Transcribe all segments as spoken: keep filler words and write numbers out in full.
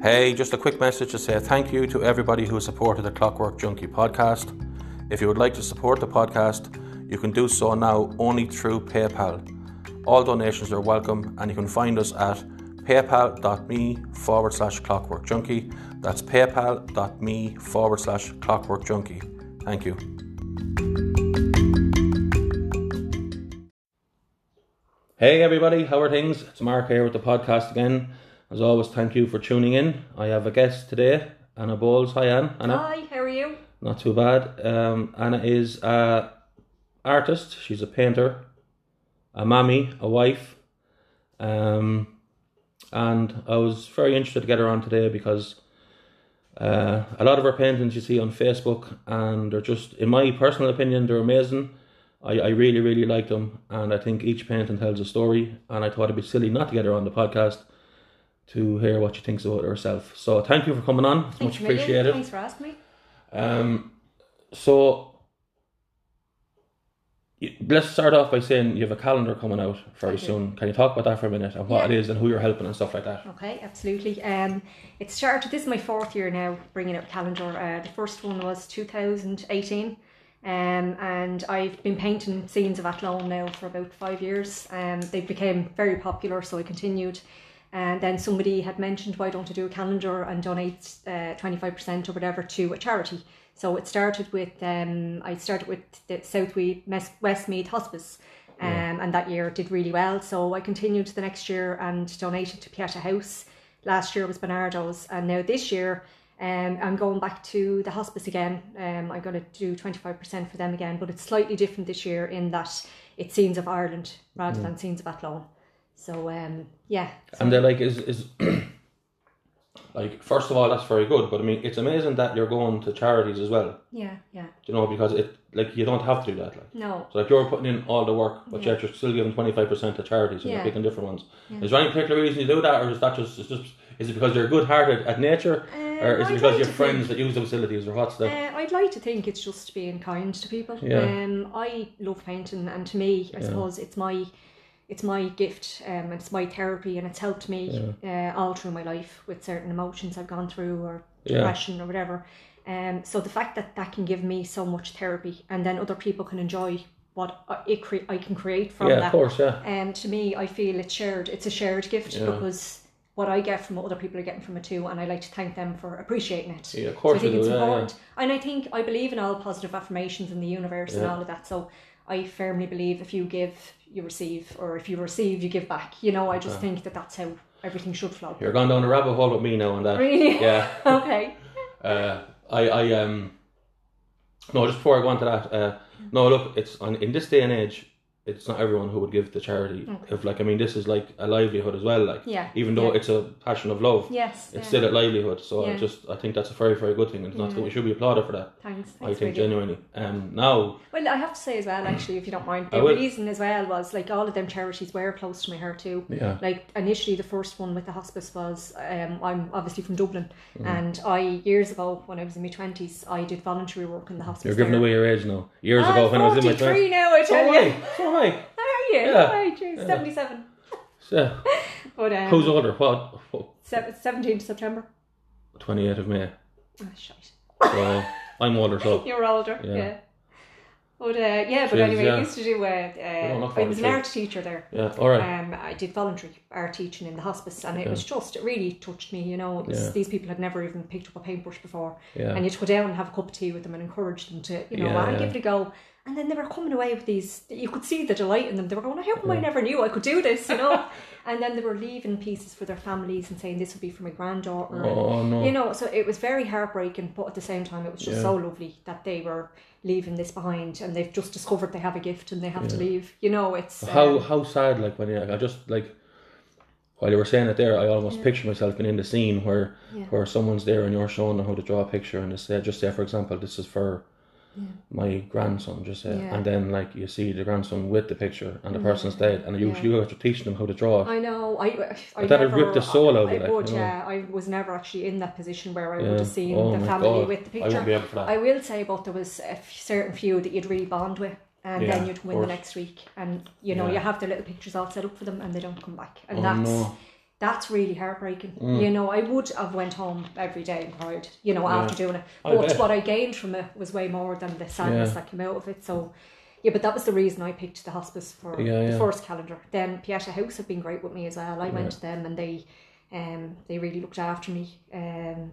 Hey, just a quick message to say thank you to everybody who supported the Clockwork Junkie podcast. If you would like to support the podcast, you can do so now only through PayPal. All donations are welcome, and you can find us at paypal.me forward slash clockwork junkie. That's paypal.me forward slash clockwork junkie. Thank you. Hey everybody, how are things? It's Mark here with the podcast again. As always, thank you for tuning in. I have a guest today, Anna Bowles. Hi Anne. Anna. Hi, how are you? Not too bad. Um, Anna is an artist, she's a painter, a mommy, a wife. Um... And I was very interested to get her on today because uh, a lot of her paintings you see on Facebook, and they're just, in my personal opinion, they're amazing. I, I really, really like them, and I think each painting tells a story, and I thought it'd be silly not to get her on the podcast to hear what she thinks about herself. So thank you for coming on. It's much appreciated. Thanks for asking me. Um, so let's start off by saying you have a calendar coming out very soon. Can you talk about that for a minute, and what yeah. it is and who you're helping and stuff like that? Okay, absolutely. Um, it's started, this is my fourth year now bringing out a calendar. Uh, the first one was two thousand eighteen, um, and I've been painting scenes of Athlone now for about five years. Um, they became very popular, so I continued. And then somebody had mentioned, why don't I do a calendar and donate uh, twenty-five percent or whatever to a charity? So it started with, um, I started with the South West Westmead Hospice, um, yeah. and that year it did really well. So I continued the next year and donated to Pieta House. Last year was Barnardos, and now this year um, I'm going back to the hospice again. Um, I'm going to do twenty-five percent for them again, but it's slightly different this year in that it's scenes of Ireland rather mm. than scenes of Athlone. So um, yeah. So. And they're like, is is like, first of all, that's very good, but I mean, it's amazing that you're going to charities as well. Yeah, yeah. You know, because it, like, you don't have to do that, like. No. So like, you're putting in all the work, but yeah. yet you're still giving twenty five percent to charities, and yeah. you're picking different ones. Yeah. Is there any particular reason you do that, or is that just, it's just, is it because you're good hearted at nature, uh, or is it I'd because like you have friends think, that use the facilities, or what's that? Uh, I'd like to think it's just being kind to people. Yeah. Um, I love painting, and to me, I yeah. suppose it's my. It's my gift, um, it's my therapy, and it's helped me yeah. uh, all through my life with certain emotions I've gone through, or depression yeah. or whatever. Um, so the fact that that can give me so much therapy, and then other people can enjoy what I, it cre- I can create from yeah, that. Yeah, of course, yeah. And um, to me, I feel it's shared. It's a shared gift yeah. because what I get from what other people are getting from it too, and I like to thank them for appreciating it. Yeah, of course. So I think it's do, important. Yeah, yeah. And I think, I believe in all positive affirmations in the universe yeah. and all of that, so I firmly believe if you give, you receive, or if you receive, you give back. You know, I just okay. think that that's how everything should flow. You're going down a rabbit hole with me now on that. Really? Yeah. Okay. Uh, I, I, um, no, just before I go on to that, uh, no, look, it's on, in this day and age, it's not everyone who would give to charity. Okay. If, like, I mean, this is like a livelihood as well, like, yeah. even though yeah. it's a passion of love, yes, it's yeah. still a livelihood. So yeah. I just, I think that's a very, very good thing, and it's not yeah. we should be applauded for that. Thanks, thanks I think really. genuinely. Um, now, well, I have to say as well, actually, if you don't mind, the reason as well was, like, all of them charities were close to my heart too. Yeah. Like, initially, the first one with the hospice was, um, I'm obviously from Dublin, mm. and I years ago when I was in my twenties, I did voluntary work in the hospice. You're giving there. away your age now. Years I'm ago when I was in my twenties, now I tell oh, you. So How are you? Yeah. How are you? Yeah. seventy-seven. So, but, um, who's older? What? seventeenth September. twenty-eighth of May. Oh, shite. So, I'm older, so. You're older, yeah. yeah. But, uh, yeah, Jeez, but anyway, yeah. I used to do, uh, uh, I was an art teacher there. Yeah, all right. Um, I did voluntary art teaching in the hospice, and it yeah. was just, it really touched me, you know. It was, yeah. these people had never even picked up a paintbrush before. Yeah. And you'd go down and have a cup of tea with them and encourage them to, you know, yeah, and yeah. give it a go. And then they were coming away with these, you could see the delight in them. They were going, I hope yeah. I never knew I could do this, you know. And then they were leaving pieces for their families and saying, this would be for my granddaughter. Oh, and, no. You know, so it was very heartbreaking, but at the same time, it was just yeah. so lovely that they were leaving this behind, and they've just discovered they have a gift and they have yeah. to leave. You know, it's... How um, how sad, like, when you, I just, like, while you were saying it there, I almost yeah. picture myself being in the scene where yeah. where someone's there and you're showing them how to draw a picture, and they say, just say, for example, this is for... yeah. my grandson just said, yeah. and then like you see the grandson with the picture and the mm. person's dead, and you yeah. you have to teach them how to draw. I know. I I that never, ripped the soul I, out of I it. Would, like, yeah, you know. I was never actually in that position where I yeah. would have seen oh the family God. with the picture. I wouldn't be able for that. I will say, but there was a certain few that you'd really bond with. And yeah, then you'd win the next week, and you know yeah. you have the little pictures all set up for them, and they don't come back, and oh, that's no. that's really heartbreaking. Mm. You know, I would have went home every day and cried, you know, yeah. after doing it. But I what I gained from it was way more than the sadness yeah. that came out of it. So, yeah, but that was the reason I picked the hospice for yeah, the yeah. first calendar. Then Pieta House have been great with me as well. I yeah. went to them, and they, um, they really looked after me. Um.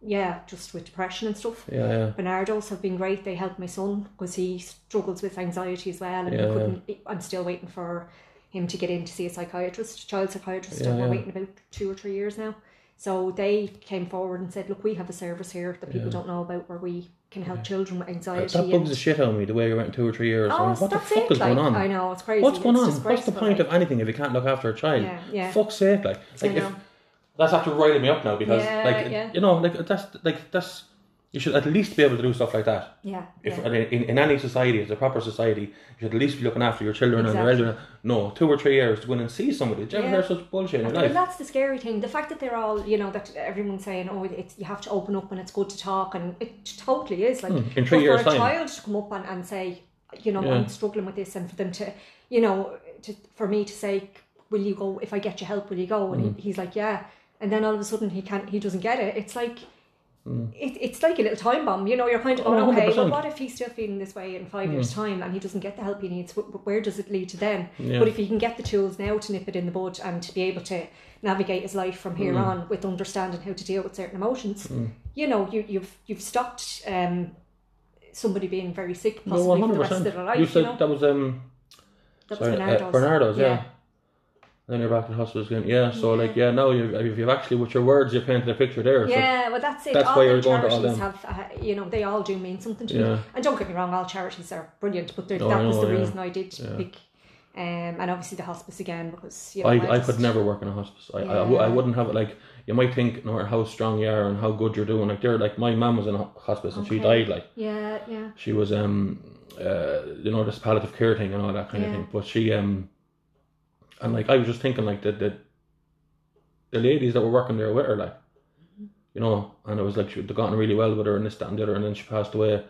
Yeah, just with depression and stuff. Yeah, yeah. Barnardos have been great. They helped my son because he struggles with anxiety as well, and yeah, couldn't. Yeah. I'm still waiting for him to get in to see a psychiatrist, a child psychiatrist. Yeah, and we're yeah. waiting about two or three years now. So they came forward and said, "Look, we have a service here that people yeah. don't know about, where we can help yeah. children with anxiety." That, that bugs the shit out of me. The way you went in two or three years. Oh, I mean, what the fuck it. is like, going on? I know, it's crazy. What's going it's on? What's the point like, of anything if you can't look after a child? Yeah, yeah. Fuck's sake, like, like if. That's actually riling me up now because, yeah, like, yeah. you know, like that's like that's you should at least be able to do stuff like that. Yeah. If yeah. in in any society, it's a proper society, you should at least be looking after your children exactly. and your elderly. No, two or three years to go in and see somebody. Do you yeah. ever hear such bullshit in your life? And that's the scary thing. The fact that they're all, you know, that everyone's saying, oh, it's you have to open up and it's good to talk, and it totally is. Like mm, in three years' time, for a child to come up and, and say, you know, yeah. I'm struggling with this, and for them to, you know, to for me to say, will you go? If I get your help, will you go? And mm. he, he's like, yeah. And then all of a sudden he can't. He doesn't get it. It's like, mm. it, it's like a little time bomb. You know, you're kind of going, oh, okay, well, what if he's still feeling this way in five mm. years' time and he doesn't get the help he needs? Where does it lead to then? Yeah. But if he can get the tools now to nip it in the bud and to be able to navigate his life from here mm. on with understanding how to deal with certain emotions, mm. you know, you, you've you've stopped um, somebody being very sick possibly no, for the rest of their life. You said you know? that was um, that sorry, was Barnardos. Uh, Barnardos, yeah. yeah. Then you're back in the hospital again. Yeah, so yeah. like, yeah, now you've, you've actually, with your words, you're painting a picture there. Yeah, so well, that's it. That's all why you're going to all them. Have, uh, you know, they all do mean something to yeah. me. And don't get me wrong, all charities are brilliant, but oh, that know, was the yeah. reason I did yeah. pick. Um, and obviously the hospice again, because, you know. I, I, I just, could never work in a hospice. I, yeah. I, I, w- I wouldn't have it, like, you might think, no matter how strong you are and how good you're doing, like, they're, like, my mum was in a hospice and okay. she died, like. Yeah, yeah. She was, um, uh, you know, this palliative care thing and all that kind yeah. of thing. But she, um... And like I was just thinking, like the, the the ladies that were working there with her, like, you know, and it was like she had gotten really well with her and this, that, and the other, and then she passed away.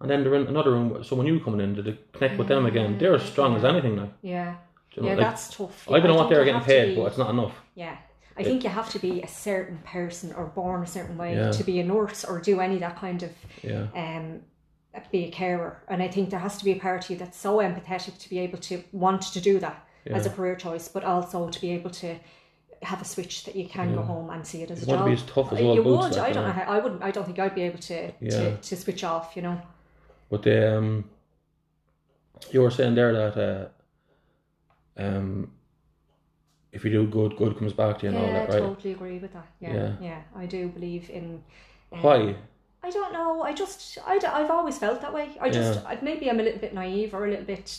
And then they're in another room, someone new coming in, did they connect with them again? They're as strong as anything, like. Yeah. You know, yeah, like, that's tough. Yeah, I don't know I what they're getting paid, be, but it's not enough. Yeah, I it, think you have to be a certain person or born a certain way yeah. to be a nurse or do any of that kind of. Yeah. Um, be a carer, and I think there has to be a part of you that's so empathetic to be able to want to do that. Yeah. As a career choice, but also to be able to have a switch that you can yeah. go home and see it as you a job. You want to be as tough as all you boots, would. Like, I don't know. How, I wouldn't. I don't think I'd be able to, yeah. to to switch off. You know. But the, um, you were saying there that uh, um, if you do good, good comes back to you. Yeah, and all that, right? I totally agree with that. Yeah, yeah. yeah I do believe in. Um, Why? I don't know. I just. I. I've always felt that way. I just. Yeah. I, maybe I'm a little bit naive or a little bit.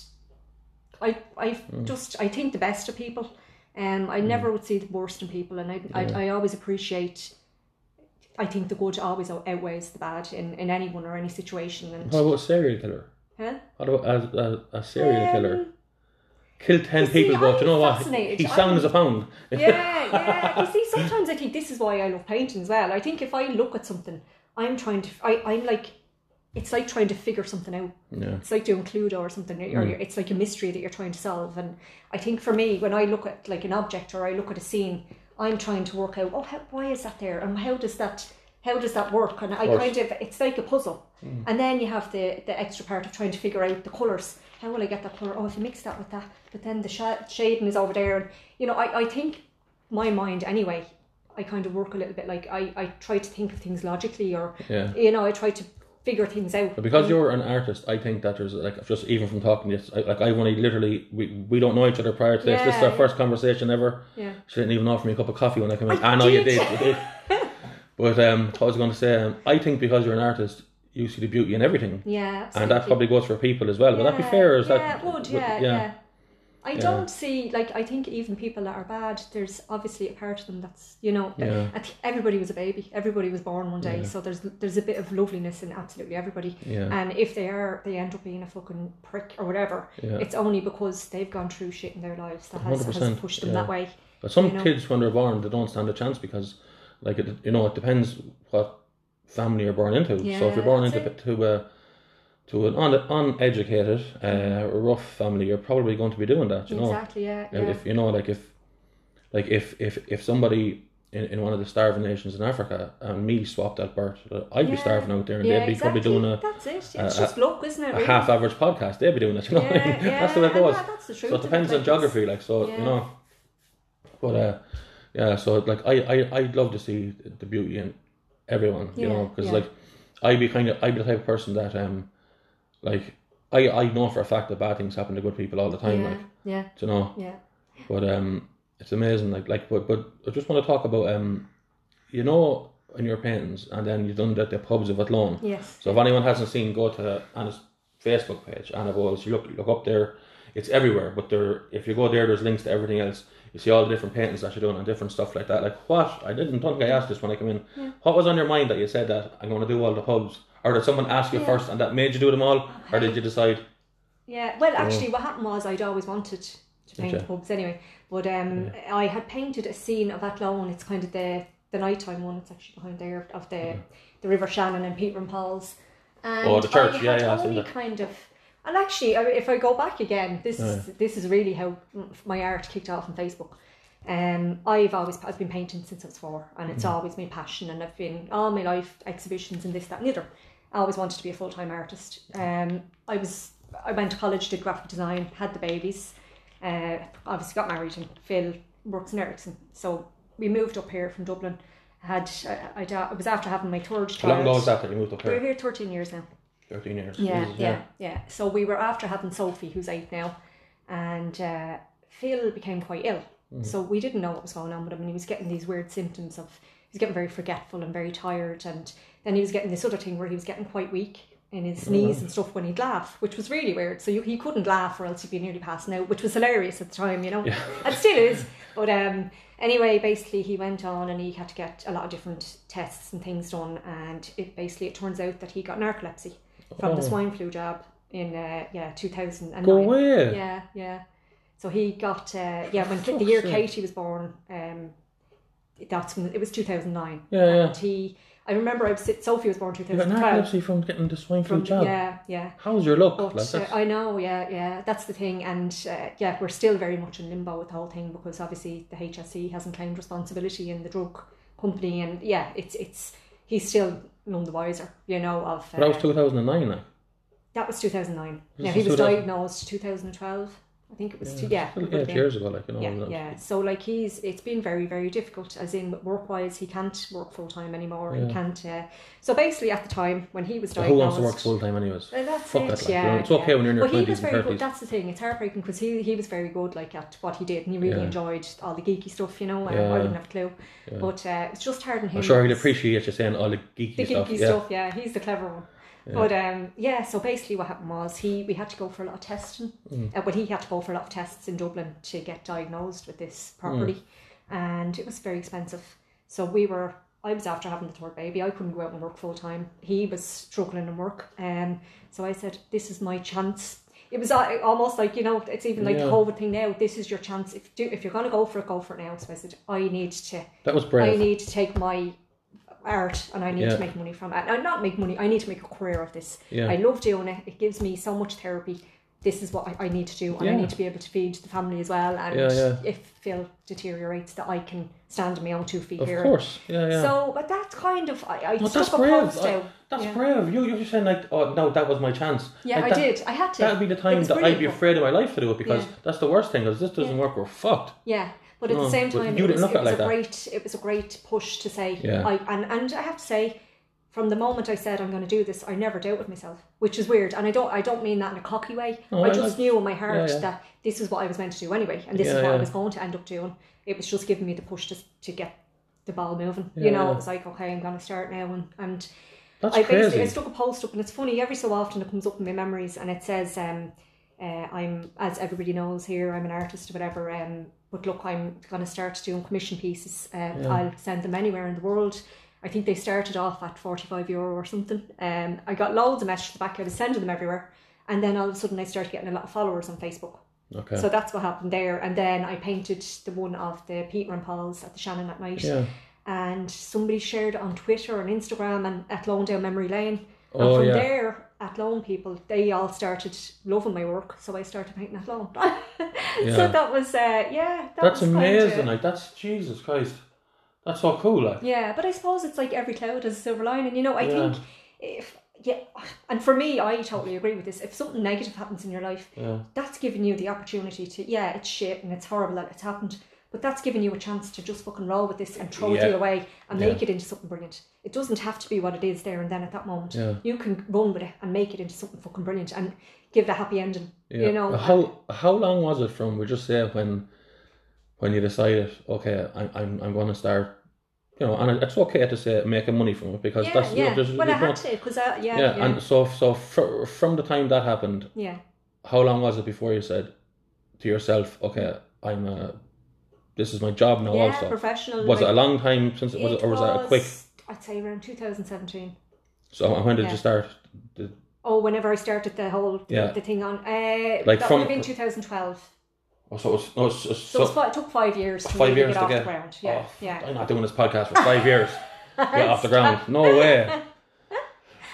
I I mm. just I think the best of people, um, I mm. never would see the worst in people, and I yeah. I I always appreciate. I think the good always outweighs the bad in, in anyone or any situation. And what about a serial killer? Huh? What about a, a, a serial um, killer? Kill ten people, see, but I'm you know what? He's sound as a pound. Yeah, yeah. You see, sometimes I think this is why I love painting as well. I think if I look at something, I'm trying to. I I'm like. It's like trying to figure something out. Yeah. It's like doing Cluedo or something. Or mm. It's like a mystery that you're trying to solve. And I think for me, when I look at like an object or I look at a scene, I'm trying to work out, oh, how, why is that there? And how does that how does that work? And I kind of, it's like a puzzle. Mm. And then you have the, the extra part of trying to figure out the colours. How will I get that colour? Oh, if you mix that with that. But then the sh- shading is over there. And, you know, I, I think my mind anyway, I kind of work a little bit like, I, I try to think of things logically or, yeah. you know, I try to figure things out. But because you're an artist, I think that there's like just even from talking to you, like I've only literally we, we don't know each other prior to this. Yeah, this is our yeah. first conversation ever. Yeah. She didn't even offer me a cup of coffee when I came in. I, I know did. you did. You did. But um, what I was going to say, um, I think because you're an artist, you see the beauty in everything. Yeah. Absolutely. And that probably goes for people as well. But yeah, that'd be fair, is yeah, that? It would, yeah, would, yeah, yeah. I yeah. don't see, like, I think even people that are bad, there's obviously a part of them that's, you know, yeah. I th- everybody was a baby, everybody was born one day, yeah. so there's there's a bit of loveliness in absolutely everybody, yeah. and if they are, they end up being a fucking prick or whatever, yeah. it's only because they've gone through shit in their lives that has, has pushed them yeah. that way. But some you know? kids, when they're born, they don't stand a chance because, like, it, you know, it depends what family you're born into, yeah, so if you're born into it. to a... To an un- uneducated, uh, mm. rough family, you're probably going to be doing that, you know. Exactly, yeah. yeah. If you know, like if, like if if if somebody in, in one of the starving nations in Africa and me swapped at birth, I'd yeah. be starving out there, and yeah, they'd be exactly. probably doing a. That's it. It's a, just luck, isn't it? Really? A half-average podcast, they'd be doing it, you know. Yeah, yeah, that's the way it goes. Yeah, that's the truth. So it depends on geography, like so, yeah. you know. But uh, yeah, so like I I I'd love to see the beauty in everyone, you yeah, know, because yeah. like I'd be kind of I'd be the type of person that um. Like, I, I know for a fact that bad things happen to good people all the time, yeah, like, yeah. do you know? Yeah. But um, it's amazing, like, like but, but I just want to talk about, um, you know, in your paintings, and then you've done that the pubs of Athlone. Yes. So if anyone hasn't seen, go to Anna's Facebook page, Anna Bowles, you look, look up there, it's everywhere, but there, if you go there, there's links to everything else. You see all the different paintings that you're doing and different stuff like that. Like, what? I didn't don't think I asked this when I came in. Yeah. What was on your mind that you said that I'm going to do all the pubs? Or did someone ask you yeah. first and that made you do them all? Okay. Or did you decide? Yeah, well, actually, what happened was I'd always wanted to paint okay. pubs anyway. But um, yeah. I had painted a scene of Athlone. It's kind of the, the nighttime one. It's actually behind there, of the, yeah. the River Shannon and Peter and Paul's. And oh, the church, I yeah, had yeah. only yeah. kind of... And actually, if I go back again, this yeah. is, this is really how my art kicked off on Facebook. Um, I've always I've been painting since I was four, and it's mm. always my passion. And I've been all my life exhibitions and this, that, and the other. I always wanted to be a full time artist. Um, I was I went to college, did graphic design, had the babies. Uh, obviously got married, and Phil works in Ericsson, so we moved up here from Dublin. Had I, I, I was after having my third child. How long ago was that that you moved up here? We were here thirteen years now. thirteen years Yeah, Jesus, yeah, yeah, yeah. So we were after having Sophie, who's eight now, and uh, Phil became quite ill. Mm. So we didn't know what was going on with him, and he was getting these weird symptoms of, he was getting very forgetful and very tired, and then he was getting this other thing where he was getting quite weak in his knees mm-hmm. and stuff when he'd laugh, which was really weird. So you, he couldn't laugh or else he'd be nearly passing out, which was hilarious at the time, you know, yeah. and still is. But um, anyway, basically he went on and he had to get a lot of different tests and things done, and it basically it turns out that he got narcolepsy. From oh. the swine flu jab in uh, yeah two thousand nine Go away. Yeah, yeah. So he got uh, yeah when the year Katie was born. Um, that's when it was two thousand nine Yeah, and yeah. he, I remember I was Sophie was born two thousand twelve You got narcolepsy from getting the swine flu from, jab. Yeah, yeah. How's your luck? But, like, uh, I know. Yeah, yeah. That's the thing, and uh, yeah, we're still very much in limbo with the whole thing because obviously the H S E hasn't claimed responsibility in the drug company, and yeah, it's it's he's still. None the wiser, you know. Of uh, that was two thousand nine Like that was two thousand nine Now he was diagnosed two thousand twelve I think it was. Yeah, two, yeah still eight years ago, like you know. Yeah, yeah. So like he's, it's been very, very difficult. As in work-wise, he can't work full time anymore. Yeah. He can't. Uh, so basically, at the time when he was diagnosed, so who wants to work full time anyways? Well, that's Fuck it. That, like, yeah, you know, it's okay yeah. when you're in your twenties and thirties But he was very good. That's the thing. It's heartbreaking because he he was very good, like at what he did, and he really yeah. enjoyed all the geeky stuff, you know. And yeah. I wouldn't have a clue. Yeah. But uh, it's just hard on him. I'm sure he'd appreciate you saying all the geeky the stuff. The geeky yeah. stuff, yeah. He's the clever one. Yeah. But um, yeah, so basically what happened was he we had to go for a lot of testing. Mm. Uh, but he had to go for a lot of tests in Dublin to get diagnosed with this properly. Mm. And it was very expensive. So we were, I was after having the third baby. I couldn't go out and work full time. He was struggling in work. Um, so I said, this is my chance. It was almost like, you know, it's even like yeah. the COVID thing now. This is your chance. If do, if you're going to go for it, go for it now. So I said, I need to. That was brave. I need to take my... art and I need yeah. to make money from it. And not make money, I need to make a career of this. Yeah. I love doing it. It gives me so much therapy. This is what I, I need to do, and yeah. I need to be able to feed the family as well. And yeah, yeah. if Phil deteriorates, that I can stand on my own two feet of here. Of course, yeah, yeah. So, but that's kind of I, I well, stuck a post I, out. That's yeah. brave. You, you were saying like, oh no, that was my chance. Yeah, like, I that, did. I had to. That would be the time that I'd be afraid of my life to do it because yeah. that's the worst thing. Because this doesn't yeah. work, we're fucked. Yeah. But at no, the same time, it was, it, was like a great, it was a great push to say, yeah. I, and, and I have to say, from the moment I said I'm going to do this, I never doubted myself, which is weird. And I don't I don't mean that in a cocky way. No, I just I like, knew in my heart yeah, yeah. that this is what I was meant to do anyway, and this yeah, is what yeah. I was going to end up doing. It was just giving me the push to, to get the ball moving. Yeah, you know, yeah. it was like, okay, I'm going to start now. And, and I basically crazy. I stuck a post up, and it's funny, every so often it comes up in my memories, and it says... Um, Uh, I'm, as everybody knows here, I'm an artist or whatever, um, but look, I'm going to start doing commission pieces. Uh, yeah. I'll send them anywhere in the world. I think they started off at forty-five euro or something. Um, I got loads of messages back. I was sending them everywhere. And then all of a sudden I started getting a lot of followers on Facebook. Okay. So that's what happened there. And then I painted the one of the Peter and Paul's at the Shannon at night. Yeah. And somebody shared it on Twitter and Instagram and Athlone down memory lane. And oh, from yeah. there, Athlone people, they all started loving my work. So I started painting Athlone. yeah. So that was, uh, yeah. That that's was amazing. Kind of, like, that's Jesus Christ. That's so cool. Like. Yeah, but I suppose it's like every cloud has a silver lining. You know, I yeah. think if, yeah, and for me, I totally agree with this. If something negative happens in your life, yeah. that's giving you the opportunity to, yeah, it's shit and it's horrible that it's happened, but that's giving you a chance to just fucking roll with this and throw yeah. it away and yeah. make it into something brilliant. It doesn't have to be what it is there and then at that moment. Yeah. You can run with it and make it into something fucking brilliant and give it a happy ending, yeah. you know. How how long was it from, we just say, when... when you decided, okay, I'm I'm I'm going to start, you know, and it's okay to say making money from it because yeah, that's yeah. You know, there's, well, I had to because yeah, yeah yeah and so so for, from the time that happened, yeah, how long was it before you said to yourself, okay, I'm a, this is my job now yeah, also professional? Was like, it a long time since it was it, or was, was that a quick? I'd say around two thousand seventeen. So when did yeah. you start? Did, oh, whenever I started the whole yeah. the thing on, uh, like that from, would have been two thousand twelve. So, it was, no, it, was, so, so it took five years to five years get to off get, the ground. Yeah, oh, yeah. I'm not doing this podcast for five years. Get off the ground. No way.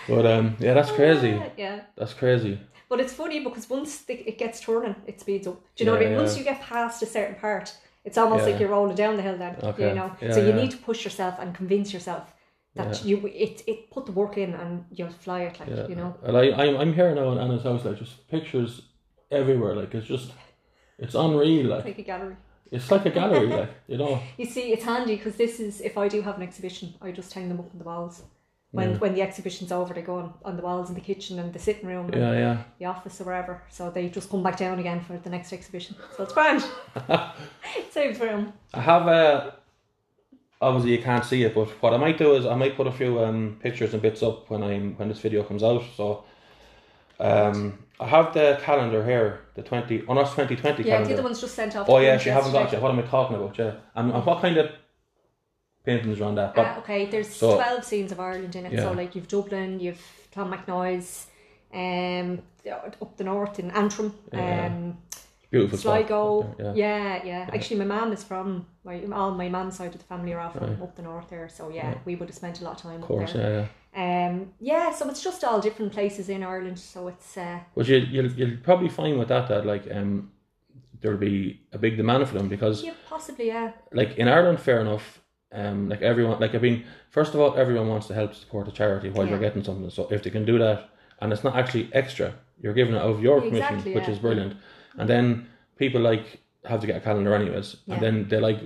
But um, yeah, that's crazy. Yeah, yeah. That's crazy. But it's funny because once it gets turning, it speeds up. Do you know yeah, what I mean? Yeah. Once you get past a certain part, it's almost yeah. like you're rolling down the hill then. Okay. You know? Yeah, so you yeah. need to push yourself and convince yourself that yeah. you it it put the work in and you'll fly it, like yeah. you know. And I I'm, I'm here now in Anna's house, like just pictures everywhere, like it's just. It's unreal, like. It's like a gallery. It's like a gallery, like, you know. You see, it's handy because this is, if I do have an exhibition, I just hang them up on the walls. When yeah. when the exhibition's over, they go on, on the walls in the kitchen and the sitting room yeah, and yeah. the office or wherever. So they just come back down again for the next exhibition. So it's grand. It saves room. I have a, obviously you can't see it, but what I might do is I might put a few um, pictures and bits up when I'm when this video comes out, so... Um, I have the calendar here, the twenty, oh no, it's twenty twenty yeah, calendar. Yeah, the other one's just sent off. Oh yeah, she hasn't got it. What am I talking about? Yeah, and, and what kind of paintings are on that? Uh, okay, there's so, twelve scenes of Ireland in it. Yeah. So like you've Dublin, you've Tom McNoy's, um, up the north in Antrim, yeah. um, beautiful Sligo. Yeah. Yeah, yeah, yeah. Actually, my mum is from my all my mum's side of the family are from right. up the north there. So yeah, yeah, we would have spent a lot of time. Of course, up there. Yeah. yeah. Um, yeah, so it's just all different places in Ireland, so it's uh but you, you'll, you'll probably find with that that like um there'll be a big demand for them because yeah, possibly yeah like in Ireland, fair enough, um like everyone like I mean first of all everyone wants to help support a charity while yeah. you're getting something, so if they can do that and it's not actually extra, you're giving it out of your commission, exactly, which yeah. is brilliant, and then people like have to get a calendar anyways yeah. and then they like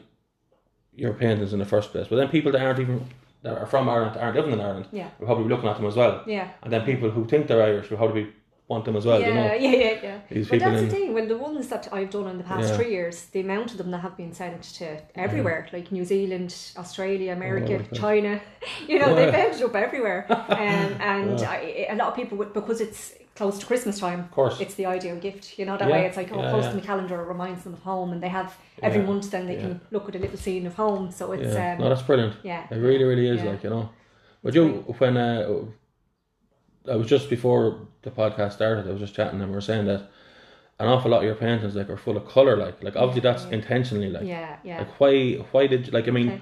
your paintings in the first place, but then people that aren't even that are from Ireland, aren't living in Ireland, yeah. we'll probably be looking at them as well. Yeah. And then people who think they're Irish will probably want them as well, yeah, you know? Yeah, yeah, yeah. These well, that's in... the thing. Well, the ones that I've done in the past yeah. three years, the amount of them that have been sent to everywhere, yeah. like New Zealand, Australia, America, oh, China, you know, oh, they've ended up everywhere. um, and yeah. I, a lot of people, would, because it's close to Christmas time, of course. It's the ideal gift, you know, that yeah. way it's like, oh, yeah, close yeah. to the calendar, it reminds them of home, and they have every yeah. month then they yeah. can look at a little scene of home, so it's... Yeah. Um, no, that's brilliant. Yeah. It really, really is, yeah. like, you know. But you, when... Uh, I was just before the podcast started, I was just chatting and we were saying that an awful lot of your paintings, like, are full of colour, like, like obviously that's yeah. intentionally, like... Yeah, yeah. Like, why, why did... Like, I mean... Okay.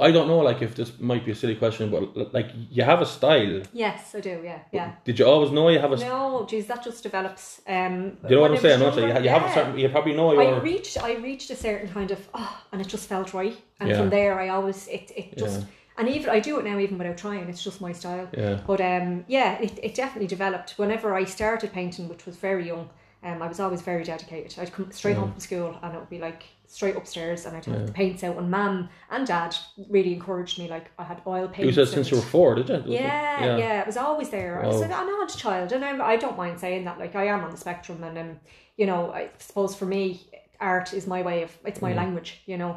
I don't know, like, if this might be a silly question, but, like, you have a style. Yes, I do, yeah, yeah. Did you always know you have a style? No, geez, that just develops. Um, do you know what I'm saying, don't you? You have yeah. a certain, you probably know your... I reached, I reached a certain kind of, oh, and it just felt right. And yeah. from there, I always, it, it just... Yeah. And even I do it now even without trying, it's just my style. Yeah. But, um, yeah, it, it definitely developed. Whenever I started painting, which was very young, um, I was always very dedicated. I'd come straight yeah. home from school and it would be like... straight upstairs, and I'd have yeah. the paints out, and Mum and Dad really encouraged me, like I had oil paints. You said since you were four, did you? Yeah, yeah, yeah, it was always there. Oh. I was an odd child, and I, I don't mind saying that, like I am on the spectrum, and um, you know, I suppose for me, art is my way of, it's my yeah. language, you know,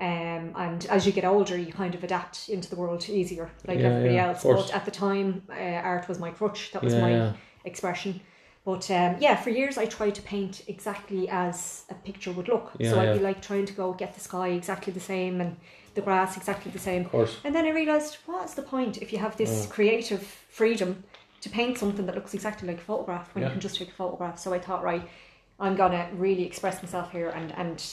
um, and as you get older, you kind of adapt into the world easier, like yeah, everybody yeah, else, but at the time, uh, art was my crutch, that was yeah, my yeah. expression. But um, yeah, for years I tried to paint exactly as a picture would look. Yeah, so I'd yeah. be like trying to go get the sky exactly the same and the grass exactly the same. Of course. And then I realised, what's the point if you have this yeah. creative freedom to paint something that looks exactly like a photograph when yeah. you can just take a photograph? So I thought, right, I'm going to really express myself here and, and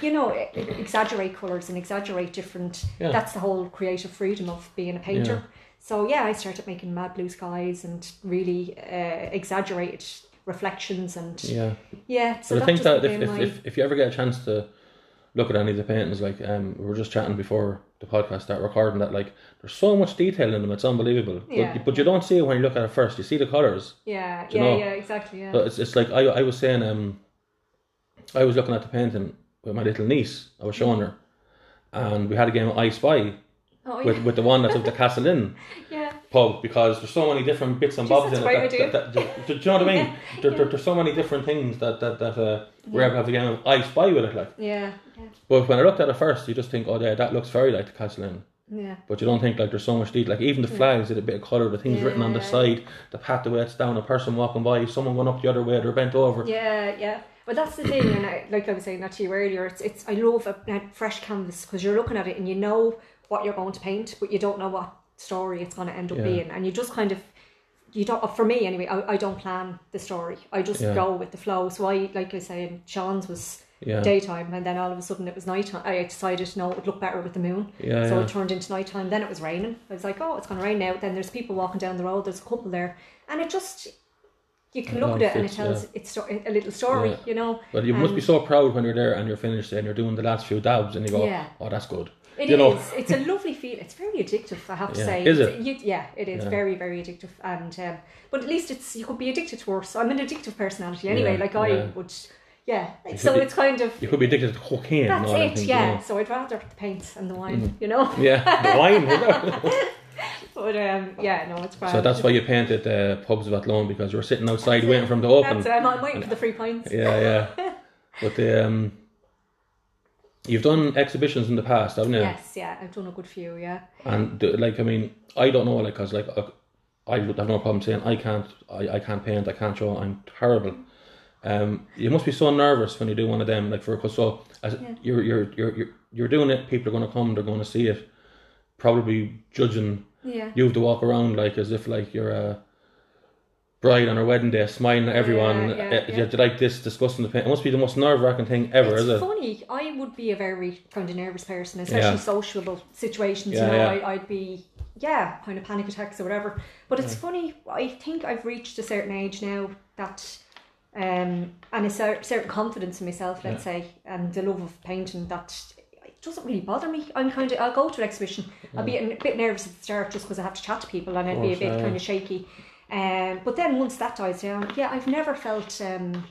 you know, exaggerate colours and exaggerate different... Yeah. That's the whole creative freedom of being a painter. Yeah. So yeah, I started making mad blue skies and really uh, exaggerated reflections and yeah, yeah. So but I think that if, my... if if you ever get a chance to look at any of the paintings, like um, we were just chatting before the podcast started recording, that like there's so much detail in them, it's unbelievable. Yeah. But, but you don't see it when you look at it first. You see the colours. Yeah, yeah, know? yeah, exactly. Yeah. But it's it's like I I was saying um, I was looking at the painting with my little niece. I was showing her, and we had a game of I Spy. Oh, yeah. With with the one that's of the Castle Inn yeah. pub, because there's so many different bits and bobs in it. Do. That, that, that, do you know what I mean? Yeah. There, yeah. There, there's so many different things that that that uh, we're yeah. able to have the game of I Spy with it, like. Yeah. yeah. But when I looked at it first, you just think, oh yeah, that looks very like the Castle Inn. Yeah. But you don't think like there's so much detail. Like even the flags yeah. did a bit of colour, the things yeah. written on the side, the path the way it's down, a person walking by, someone going up the other way, they're bent over. Yeah, yeah. But that's the thing, and I, like I was saying that to you earlier, it's it's I love a, a fresh canvas because you're looking at it and you know what you're going to paint, but you don't know what story it's going to end up yeah. being, and you just kind of you don't for me anyway I, I don't plan the story, I just yeah. go with the flow. So I like I was saying, Sean's was yeah. daytime, and then all of a sudden it was nighttime. I decided no, it would look better with the moon, yeah, so yeah. it turned into nighttime. Then it was raining, I was like, oh, it's going to rain now. Then there's people walking down the road, there's a couple there, and it just you can look at it fits, and it tells yeah. it's a little story, yeah. you know. But you um, must be so proud when you're there and you're finished and you're doing the last few dabs and you go yeah. oh, that's good. It you is. Know. It's a lovely feel. It's very addictive, I have to yeah. say. Is it? You, yeah, it is yeah. very, very addictive. And um, but at least it's you could be addicted to worse. I'm an addictive personality anyway. Yeah, like I yeah. would, yeah. You so it's be, kind of you could be addicted to cocaine. That's and all it. Things, yeah. You know? So I'd rather the paints and the wine. Mm. You know. Yeah, the wine. But um, yeah, no, it's brilliant. So that's why you painted the uh, pubs of Athlone, because you were sitting outside that's waiting it. for them to open. That's it. I'm waiting and, for the free pints. Yeah, yeah. But the. Um, You've done exhibitions in the past, haven't you? Yes, yeah, I've done a good few, yeah. And like, I mean, I don't know, like, cause like, I would have no problem saying I can't, I, I can't paint, I can't draw, I'm terrible. Um, you must be so nervous when you do one of them, like for cause so as yeah. you're you're you're you're doing it, people are going to come, they're going to see it, probably judging. Yeah. You have to walk around like as if like you're a bride on her wedding day, smiling at everyone, yeah, yeah, yeah. Yeah, like this, discussing the paint. It must be the most nerve-wracking thing ever, it's is it? It's funny, I would be a very kind of nervous person, especially yeah. sociable situations, yeah, you know, yeah. I, I'd be, yeah, kind of panic attacks or whatever. But it's yeah. funny, I think I've reached a certain age now that, um, and a cer- certain confidence in myself, let's yeah. say, and the love of painting that it doesn't really bother me. I'm kind of, I'll go to an exhibition, yeah. I'll be a bit nervous at the start just because I have to chat to people and I'd be a bit yeah. kind of shaky. Um, but then once that dies down, yeah, I've never felt um,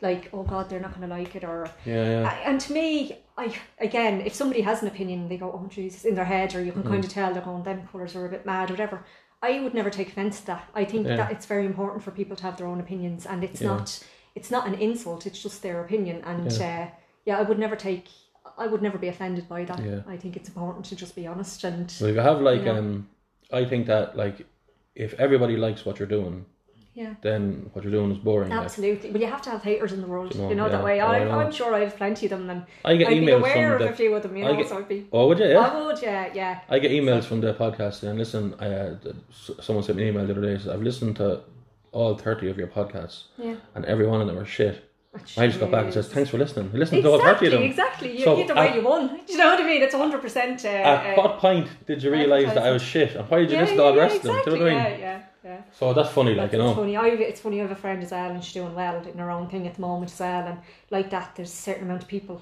like, oh God, they're not going to like it, or yeah, yeah. I, and to me, I again, if somebody has an opinion, they go, oh Jesus, in their head, or you can mm. kind of tell they're going, them colours are a bit mad, or whatever. I would never take offence to that. I think yeah. that it's very important for people to have their own opinions, and it's yeah. not, it's not an insult. It's just their opinion, and yeah, uh, yeah I would never take, I would never be offended by that. Yeah. I think it's important to just be honest and. Well, you have like, you know, um, I think that like. If everybody likes what you're doing, yeah, then what you're doing is boring. Absolutely. Like. Well, you have to have haters in the world, you know, you know yeah. that way. I, I'm sure I have plenty of them, and I get I'd be aware of the, a few of them, you know, get, so I'd be... Oh, would you? Yeah. I would, yeah, yeah. I get emails so, from the podcast, and listen, I, uh, someone sent me an email the other day, says, I've listened to all thirty of your podcasts, yeah, and every one of them are shit. I just got back and says, thanks for listening. You listened exactly, to all thirty of them. Exactly, so either way at, you won. Do you know what I mean? It's one hundred percent. Uh, at what uh, point did you realise that I was shit? And why did you yeah, listen to all the yeah, rest exactly. of them? Do you know what I mean? Yeah, yeah, yeah. So that's funny, that's, like, you know. Funny. I, it's funny, I have a friend as well, and she's doing well in her own thing at the moment as well. And like that, there's a certain amount of people,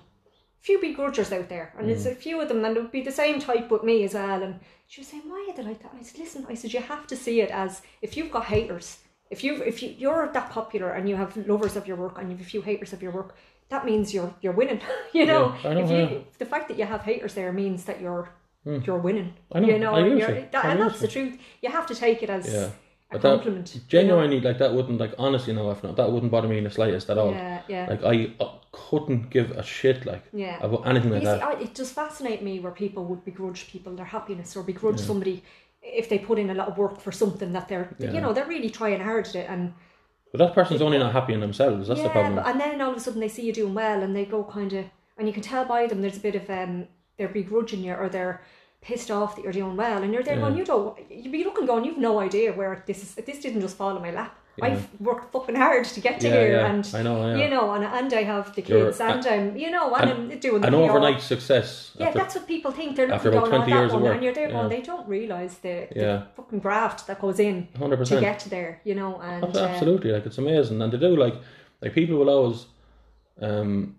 a few begrudgers out there. And mm. there's a few of them, and it would be the same type with me as well. And she was saying, why are they like that? And I said, listen, I said, you have to see it as if you've got haters. If you if you you're that popular and you have lovers of your work and you have a few haters of your work, that means you're you're winning. you know, yeah, if you, know. The fact that you have haters there means that you're mm. you're winning. I know, you know, I and, you're, that, I and that's the truth. You have to take it as yeah. a but compliment. That, genuinely, you know? Like that wouldn't like honestly, no, if not, that wouldn't bother me in the slightest at all. Yeah, yeah. Like I uh, couldn't give a shit like yeah. about anything like you that. See, I, it just fascinates me where people would begrudge people their happiness or begrudge yeah. somebody. if they put in a lot of work for something that they're, yeah. you know, they're really trying hard at it. And but that person's only not happy in themselves. That's yeah, the problem. And then all of a sudden they see you doing well and they go kind of, and you can tell by them there's a bit of, um, they're begrudging you or they're pissed off that you're doing well. And you're there yeah. going, you don't, you'd be looking going, you've no idea where this is, this didn't just fall in my lap. Yeah. I've worked fucking hard to get to yeah, here yeah. and I know, yeah. you know, and, and I have the kids You're, and I'm, you know, and, and I'm doing the an P R. Overnight success. Yeah, after, that's what people think. They're looking down on that one work, and you're there yeah. going, they don't realise the, the yeah. fucking graft that goes in one hundred percent to get there, you know. And absolutely, uh, like it's amazing. And to do like, like people will always, um,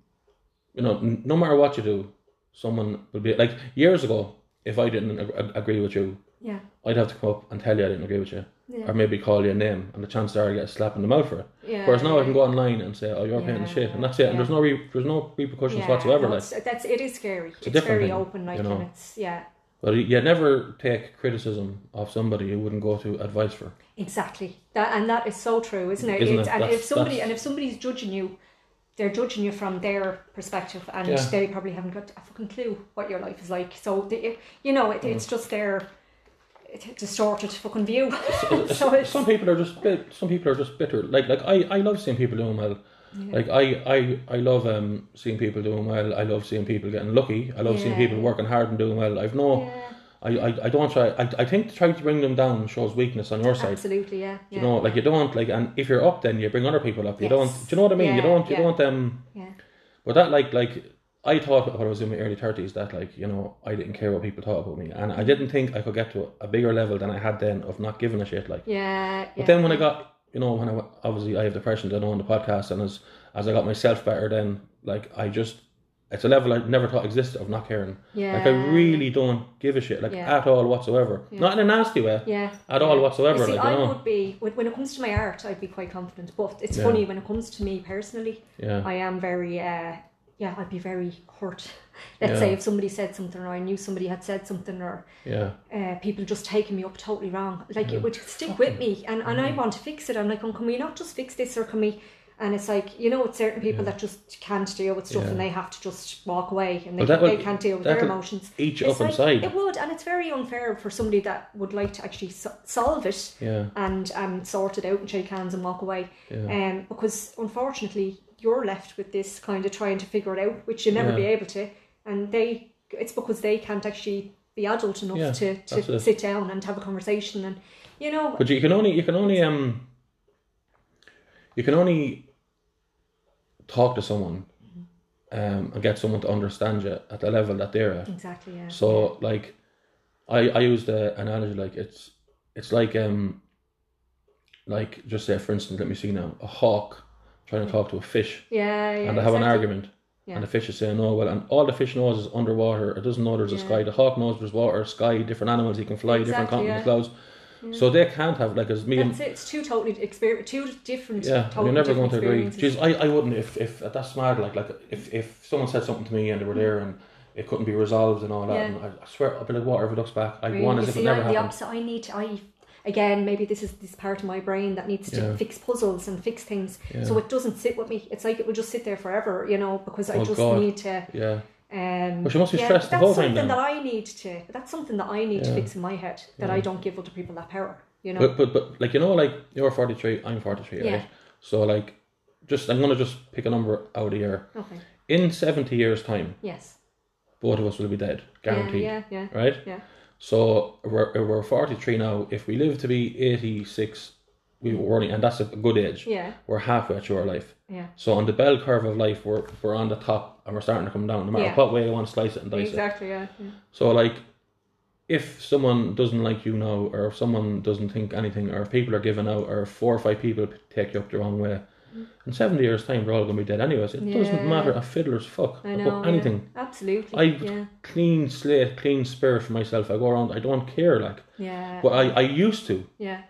you know, no matter what you do, someone will be, like years ago, if I didn't ag- agree with you, yeah, I'd have to come up and tell you I didn't agree with you. Yeah. Or maybe call you a name, and the chances are I get a slap in the mouth for it. Yeah. Whereas now I can go online and say, "Oh, you're yeah. paying the shit," and that's it. Yeah. And there's no re- there's no repercussions yeah. whatsoever. No, it's, like that's it is scary. It's, it's very thing, open, like you know? And it's yeah. But you never take criticism off somebody you wouldn't go to advice for. Exactly that, and that is so true, isn't it? Isn't it's, it? And that's, if somebody that's... and if somebody's judging you, they're judging you from their perspective, and yeah. they probably haven't got a fucking clue what your life is like. So they, you know, it, mm. it's just their. Distorted fucking view. So it's... Some people are just bit, some people are just bitter. Like like I, I love seeing people doing well. Yeah. Like I, I, I love um seeing people doing well. I love seeing people getting lucky. I love yeah. seeing people working hard and doing well. I've no, yeah. I, I, I don't try. I, I think to try to bring them down shows weakness on your side. Absolutely, yeah. yeah. You know, like you don't like, and if you're up, then you bring other people up. You yes. don't. Do you know what I mean? Yeah, you don't. You yeah. don't. Um. Yeah. But that like like. I thought when I was in my early thirties that, like, you know, I didn't care what people thought about me, and I didn't think I could get to a bigger level than I had then of not giving a shit, like. Yeah. But yeah. then when I got, you know, when I obviously I have depression, I know on the podcast, and as as I got myself better, then like I just it's a level I never thought existed of not caring. Yeah. Like I really don't give a shit, like yeah. at all whatsoever. Yeah. Not in a nasty way. Yeah. At yeah. all whatsoever. You see, like, I you know. would be when it comes to my art, I'd be quite confident, but it's yeah. funny when it comes to me personally. Yeah. I am very. Uh, Yeah, I'd be very hurt. Let's yeah. say if somebody said something, or I knew somebody had said something, or yeah. uh, people just taking me up totally wrong. Like yeah. it would stick with me, and, and mm. I want to fix it. I'm like, oh, can we not just fix this, or can we? And it's like, you know, it's certain people yeah. that just can't deal with stuff, yeah. and they have to just walk away, and they, well, would, they can't deal with their emotions. Each it's up like, inside. It would, and it's very unfair for somebody that would like to actually so- solve it yeah. and um, sort it out and shake hands and walk away, yeah. um, because unfortunately. You're left with this kind of trying to figure it out, which you'll never yeah. be able to, and they it's because they can't actually be adult enough yeah, to, to sit down and have a conversation, and you know. But you can only you can only um you can only talk to someone mm-hmm. um and get someone to understand you at the level that they're at. Exactly. Yeah. So like, I I use the analogy like it's it's like um like just say for instance, let me see now, a hawk. Trying to talk to a fish, yeah, yeah, and they have exactly. an argument, yeah. and the fish is saying, "Oh well," and all the fish knows is underwater. It doesn't know there's yeah. a sky. The hawk knows there's water, sky, different animals. He can fly, exactly, different continents, yeah. clouds. Yeah. So they can't have like as me. That's and, it. It's two totally exper- two different. Yeah, totally you're never going to agree. Jeez, I, I wouldn't if if that's mad. Like like if, if someone said something to me and they were there and it couldn't be resolved and all that, yeah. and I, I swear I'll be like water if it looks back. I really? want as if see, it never I'm happened. The opposite. I need to, I. Again, maybe this is this part of my brain that needs to yeah. fix puzzles and fix things, yeah. so it doesn't sit with me. It's like it will just sit there forever, you know, because I oh just God. need to. Yeah. Um, well, she must be yeah, stressed the whole time. That's something that I need to. That's something that I need yeah. to fix in my head. That yeah. I don't give other people that power, you know. But but, but like you know, like you're forty-three, I'm forty-three, yeah. right? So like, just I'm gonna just pick a number out of the air. Okay. In seventy years' time. Yes. Both of us will be dead, guaranteed. Yeah, yeah, yeah. Right. Yeah. So we're we're forty-three now. If we live to be eighty-six, we were only, and that's a good age. Yeah, we're halfway through our life. Yeah. So on the bell curve of life, we're we're on the top, and we're starting to come down. No matter yeah. what way you want to slice it and dice exactly, it. Exactly. Yeah, yeah. So like, if someone doesn't like you now, or if someone doesn't think anything, or if people are giving out, or if four or five people take you up the wrong way, in seventy years' time, we're all going to be dead anyways. It yeah. doesn't matter a fiddler's fuck I know, about anything. Yeah. Absolutely. I yeah. clean slate, clean spirit for myself. I go around, I don't care, like. Yeah. But I, I used to. Yeah.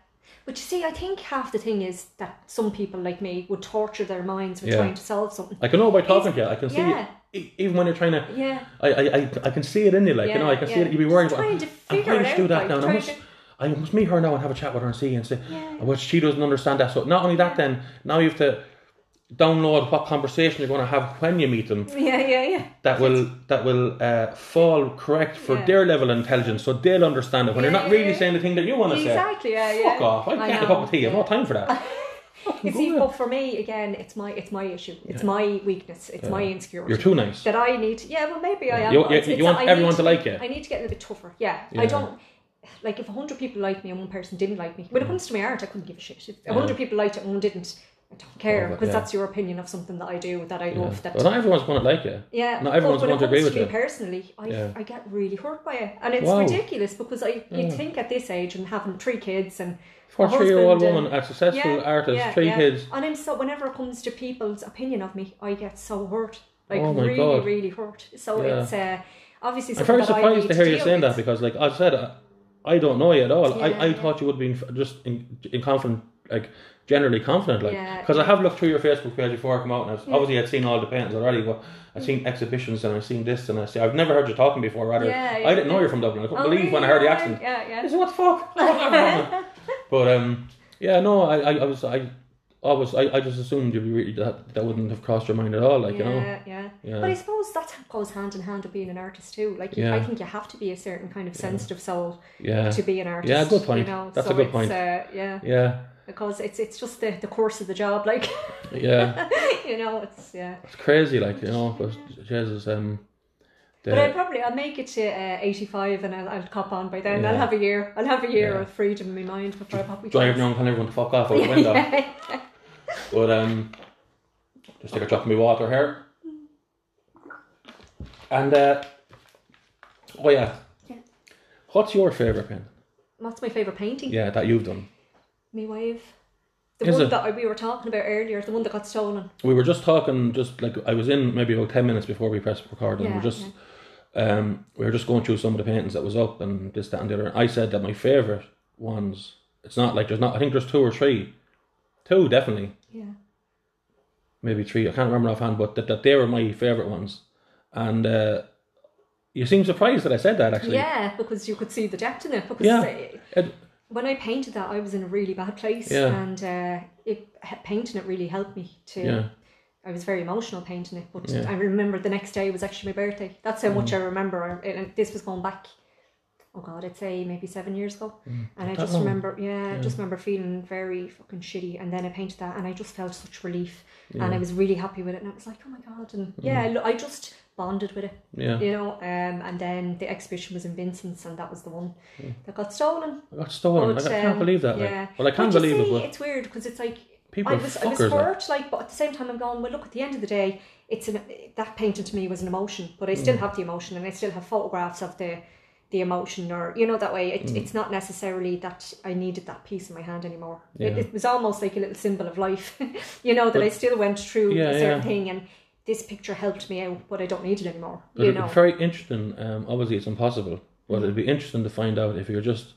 But you see, I think half the thing is that some people like me would torture their minds with yeah. trying to solve something. I can know by talking to you. I can see yeah. it. Even when you're trying to... Yeah. I, I, I, I can see it in you, like, yeah. you know, I can yeah. see it. You'd be worried about... I'm trying to figure I'm trying it to do out, that like, now. I must... To... I must meet her now and have a chat with her and see and say, yeah. well, she doesn't understand that. So not only that, then now you have to download what conversation you're going to have when you meet them. Yeah, yeah, yeah. That will that will uh, fall correct for yeah. their level of intelligence, so they'll understand it when yeah, you're not really yeah. saying the thing that you want to exactly, say. Exactly. Yeah, yeah. Fuck off! I, I can't have up with tea. Yeah. I've no time for that. It's equal for me again. It's my it's my issue. It's yeah. my weakness. It's yeah. my insecurity. You're too nice. That I need. To, yeah, well, maybe yeah. I am. You, you, it's, you it's want everyone to, to like you. I need to get a little bit tougher. Yeah, yeah. I don't. Like, if a hundred people liked me and one person didn't like me, when it comes to my art, I couldn't give a shit. If a hundred yeah. people liked it and one didn't, I don't care, because yeah. that's your opinion of something that I do that I yeah. love. That well, not everyone's going to like it. Yeah, not everyone's going to agree with you. But when it comes to me personally, I yeah. I get really hurt by it, and it's wow. ridiculous, because I yeah. you'd think at this age and having three kids and for a three-year-old woman, a successful yeah, artist, yeah, three yeah. kids, and I'm so whenever it comes to people's opinion of me, I get so hurt, like oh really, God. really hurt. So yeah. it's uh, obviously something I'm very surprised that I need to hear to you saying with. that, because, like I said, Uh, I don't know you at all. Yeah, I, I yeah. thought you would be in, just in, in confident, like generally confident, like because yeah, yeah. I have looked through your Facebook page before I come out, and I was, yeah. obviously I'd seen all the paintings already, but I've seen exhibitions and I've seen this and I see I've never heard you talking before. Rather, yeah, yeah, I didn't yeah. know you're from Dublin. I couldn't oh, believe yeah, when I heard the accent. Yeah, yeah. I said, what the fuck? What but um, yeah, no, I, I, I was, I, I was, I, I just assumed you really, that that wouldn't have crossed your mind at all, like yeah, you know. Yeah, yeah, yeah. But I suppose that goes hand in hand with being an artist too. Like, you, yeah. I think you have to be a certain kind of sensitive yeah. soul yeah. to be an artist. Yeah, good point. You know? That's so a good point. Uh, yeah. Yeah. Because it's it's just the, the course of the job, like. Yeah. You know, it's yeah. It's crazy, like, you know, but Jesus, um. But I'll probably I'll make it to uh, eighty-five and I'll, I'll cop on by then. Yeah. I'll have a year. I'll have a year yeah. of freedom in my mind before I probably. Drive around, telling everyone to fuck off out the window. yeah. But um, just take a drop of my water here. And uh, oh yeah. Yeah. What's your favourite painting? What's my favourite painting? Yeah, that you've done. Me wave. The Is one it? that we were talking about earlier, the one that got stolen. We were just talking, just like I was in maybe about ten minutes before we pressed record, and yeah, we were just. Yeah. Um, we were just going through some of the paintings that was up and this, that and the other. I said that my favourite ones, it's not like there's not, I think there's two or three. Two, definitely. Yeah. Maybe three, I can't remember offhand, but that, that they were my favourite ones. And uh, you seem surprised that I said that, actually. Yeah, because you could see the depth in it. Because yeah. It, it, when I painted that, I was in a really bad place. Yeah. And uh, it, painting it really helped me to... Yeah. I was very emotional painting it, but yeah. I remember the next day was actually my birthday. That's how mm. much I remember. I, it, this was going back, oh God, I'd say maybe seven years ago. Mm. And I just long. remember, yeah, yeah, I just remember feeling very fucking shitty. And then I painted that and I just felt such relief. Yeah. And I was really happy with it. And I was like, oh my God. And mm. yeah, I, I just bonded with it, yeah. you know. Um, and then the exhibition was in Vincent's, and that was the one yeah. that got stolen. It got stolen. But, I can't um, believe that. Yeah. Like. Well, I can't but believe see, it. But... It's weird because it's like, People I was I was hurt, like, but at the same time I'm going, well, look, at the end of the day, it's an, that painting to me was an emotion, but I still mm. have the emotion, and I still have photographs of the the emotion, or, you know, that way. It, mm. It's not necessarily that I needed that piece in my hand anymore. Yeah. It, it was almost like a little symbol of life, you know, that but, I still went through yeah, a certain yeah. thing, and this picture helped me out, but I don't need it anymore. But you know, very interesting. Um, obviously, it's impossible, but it'd be interesting to find out if you're just.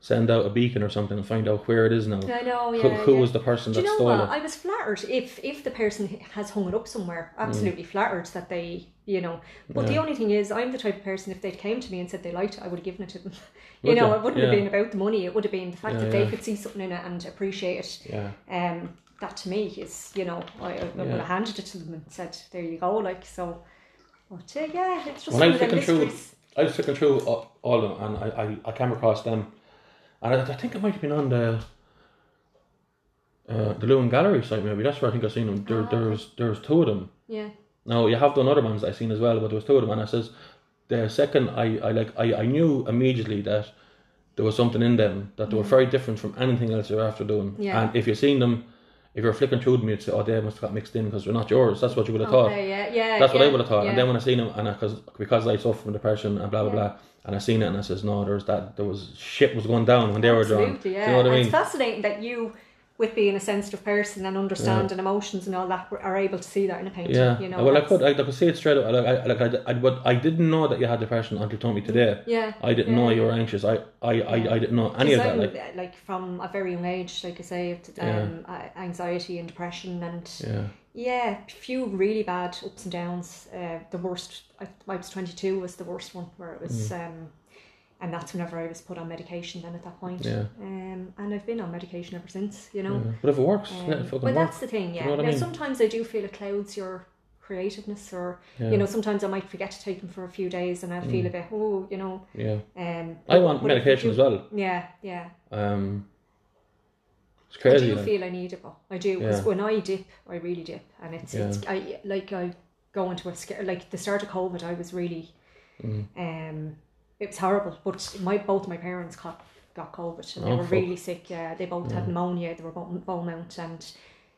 Send out a beacon or something and find out where it is now. I know, yeah. Who, who yeah. was the person that stole it? Do you know what? It? I was flattered if if the person has hung it up somewhere. Absolutely mm. flattered that they, you know. But yeah. the only thing is, I'm the type of person, if they'd came to me and said they liked it, I would have given it to them. you would know, you? It wouldn't yeah. have been about the money. It would have been the fact yeah, that yeah. they could see something in it and appreciate it. Yeah. Um, that to me is, you know, I, I yeah. would have handed it to them and said, there you go, like, so. But uh, yeah, it's just when one I was of them through, I was looking through all, all of them, and I, I, I came across them. And I think it might have been on the uh, the Lewin Gallery site, maybe. That's where I think I've seen them. There, oh. there, was, there was two of them. Yeah. Now, you have done other ones that I've seen as well, but there was two of them. And I says, the second, I, I like, I, I knew immediately that there was something in them, that they were very different from anything else you're after doing. Yeah. And if you've seen them, if you're flicking through them, you'd say, oh, they must have got mixed in because they're not yours. That's what you would have okay, thought. Yeah, yeah, That's yeah, what I would have thought. Yeah. And then when I seen them, and I, cause, because I suffer from depression and blah, blah, yeah. blah. And I seen it, and I says, no, there's that. There was shit was going down when they Absolutely, were drawn. Absolutely, yeah. Do you know what I mean? It's fascinating that you, with being a sensitive person and understanding yeah. emotions and all that, are able to see that in a painting. Yeah. You know, well, I could, I, I could see it straight up. Like, I, like, I, I, but I didn't know that you had depression until you told me today. Yeah. I didn't yeah. know you were anxious. I, I, yeah. I, I didn't know any of that. Like, like from a very young age, like I say, um, yeah. anxiety and depression and. Yeah. Yeah, a few really bad ups and downs. Uh, the worst, I, I was twenty-two, was the worst one, where it was mm. um, And that's whenever I was put on medication then at that point. Yeah. Um, and I've been on medication ever since, you know. Yeah. But if it works, um, let it fucking well, work. That's the thing, yeah. You know now, I mean? Sometimes I do feel it clouds your creativeness or, yeah. you know, sometimes I might forget to take them for a few days and I'll mm. feel a bit, oh, you know. Yeah. Um, I want medication do, as well. Yeah, yeah. Um, it's crazy. I do like. feel I need it, but I do. Because yeah. when I dip, I really dip. And it's, yeah. it's I like I go into a scare, like the start of COVID, I was really... Mm. um. It was horrible, but my both my parents got, got COVID and oh, they were fuck. really sick. Yeah, they both yeah. had pneumonia. They were both bone mount, and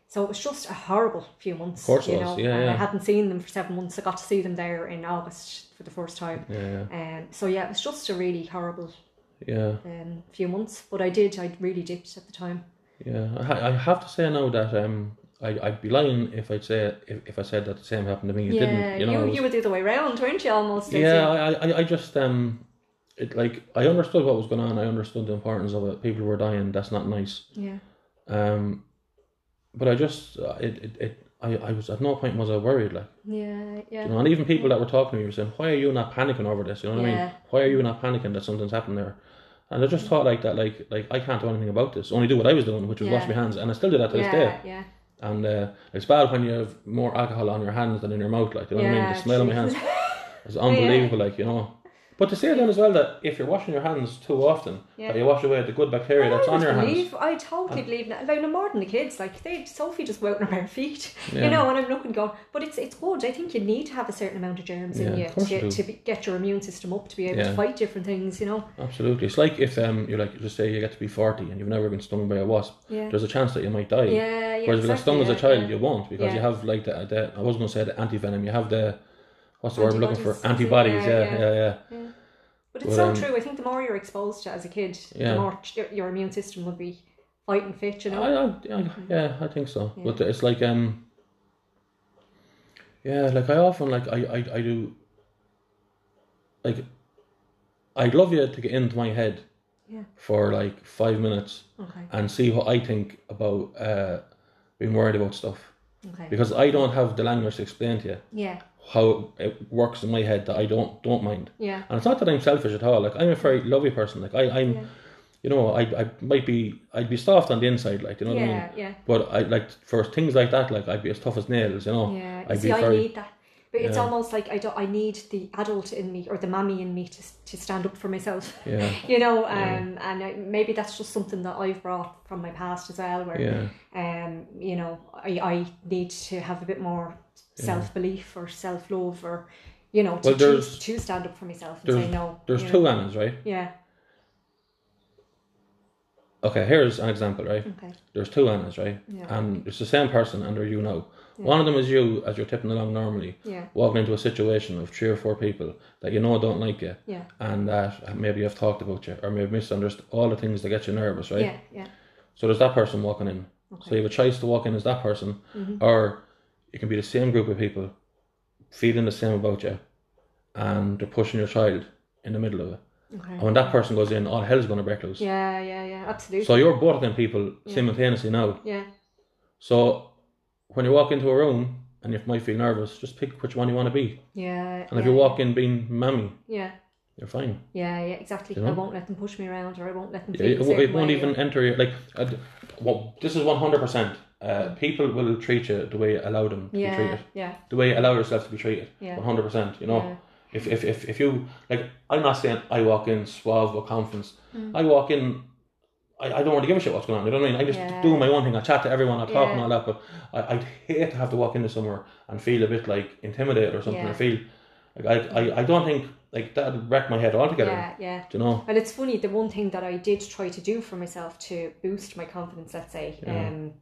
so it was just a horrible few months. Of course, you know. It was. Yeah, and yeah. I hadn't seen them for seven months. I got to see them there in August for the first time. Yeah. yeah. Um. So yeah, it was just a really horrible. Yeah. Um. Few months, but I did. I really dipped at the time. Yeah, I I have to say now that um. I, I'd be lying if I'd say if, if I said that the same happened to me. It yeah, didn't. You know, you, was, you were the other way around, weren't you? Almost. Yeah, I, I I just um, it like I understood what was going on. I understood the importance of it. People were dying. That's not nice. Yeah. Um, but I just it it, it I, I was at no point was I worried like. Yeah, yeah. You know, and even people yeah. that were talking to me were saying, "Why are you not panicking over this?" You know what yeah. I mean? Why are you not panicking that something's happened there? And I just yeah. thought like that, like like I can't do anything about this. Only do what I was doing, which was yeah. wash my hands, and I still do that to yeah, this day. Yeah. And uh, it's bad when you have more alcohol on your hands than in your mouth, like, you know yeah, what I mean? The smell on my hands is unbelievable, yeah. like, you know. But to say then as well that if you're washing your hands too often, yeah. that you wash away the good bacteria well, that's on your believe, hands. I totally and, believe that. Like, no more than the kids, like, they Sophie just went on her feet, yeah. you know, and I'm looking going, but it's it's good. I think you need to have a certain amount of germs yeah, in you to, get, to be, get your immune system up to be able yeah. to fight different things, you know. Absolutely. It's like if um you're like, just say you get to be forty and you've never been stung by a wasp, yeah. there's a chance that you might die. Yeah, yeah, Whereas exactly, if you're stung yeah, as a child, yeah. you won't, because yeah. you have, like, the, the I was going to say the anti-venom, you have the, what's the word I'm looking for? Antibodies, yeah, yeah, yeah. yeah, yeah. yeah. But it's well, so um, true. I think the more you're exposed to as a kid, yeah. the more your, your immune system would be fighting fit, you know? I, I, I, yeah, I think so. Yeah. But it's like, um, yeah, like I often, like, I, I, I do, like, I'd love you to get into my head yeah. for like five minutes okay. and see what I think about uh, being worried about stuff. Okay. Because I don't have the language to explain to you. Yeah. How it works in my head that I don't don't mind. Yeah. And it's not that I'm selfish at all. Like, I'm a very lovely person. Like I, I'm, yeah. you know, I I might be I'd be soft on the inside. Like, you know yeah, what I mean. Yeah. But I like for things like that. Like, I'd be as tough as nails. You know. Yeah. I'd See, be very, I need that. But yeah. it's almost like I don't. I need the adult in me or the mammy in me to to stand up for myself. Yeah. you know. Um. Yeah. And I, maybe that's just something that I've brought from my past as well. Where. Yeah. Um. You know. I I need to have a bit more. Self-belief yeah. or self-love or, you know, to well, choose to stand up for myself and say no. There's two know. Annas, right? Yeah. Okay, here's an example, right? Okay. There's two Annas, right? Yeah. And it's the same person and they're you now. Yeah. One of them is you as you're tipping along normally, yeah. walking into a situation of three or four people that you know don't like you yeah. and that maybe have talked about you or maybe misunderstood all the things that get you nervous, right? Yeah, yeah. So there's that person walking in. Okay. So you have a choice to walk in as that person mm-hmm. or... It can be the same group of people feeling the same about you and they're pushing your child in the middle of it. Okay. And when that person goes in, all hell's going to break loose. Yeah, yeah, yeah, absolutely. So you're both of them people yeah. simultaneously now. Yeah. So when you walk into a room and you might feel nervous, just pick which one you want to be. Yeah. And yeah, if you walk in being mammy, yeah. you're fine. Yeah, yeah, exactly. You know? I won't let them push me around or I won't let them feel yeah, it, it won't way, even yeah. enter your... Like, uh, well, this is one hundred percent. Uh, people will treat you the way you allow them to yeah, be treated. Yeah. The way you allow yourself to be treated. Yeah. one hundred percent. You know, yeah. if, if if if you like, I'm not saying I walk in suave or confidence. Mm. I walk in. I, I don't really give a shit what's going on. You know what I mean? I just yeah. do my own thing. I chat to everyone. I talk yeah. and all that. But I I'd hate to have to walk into somewhere and feel a bit like intimidated or something. Yeah. I feel like I, I I don't think. Like, that would wreck my head altogether. Yeah, yeah. Do you know? Well, it's funny. The one thing that I did try to do for myself to boost my confidence, let's say, yeah. um,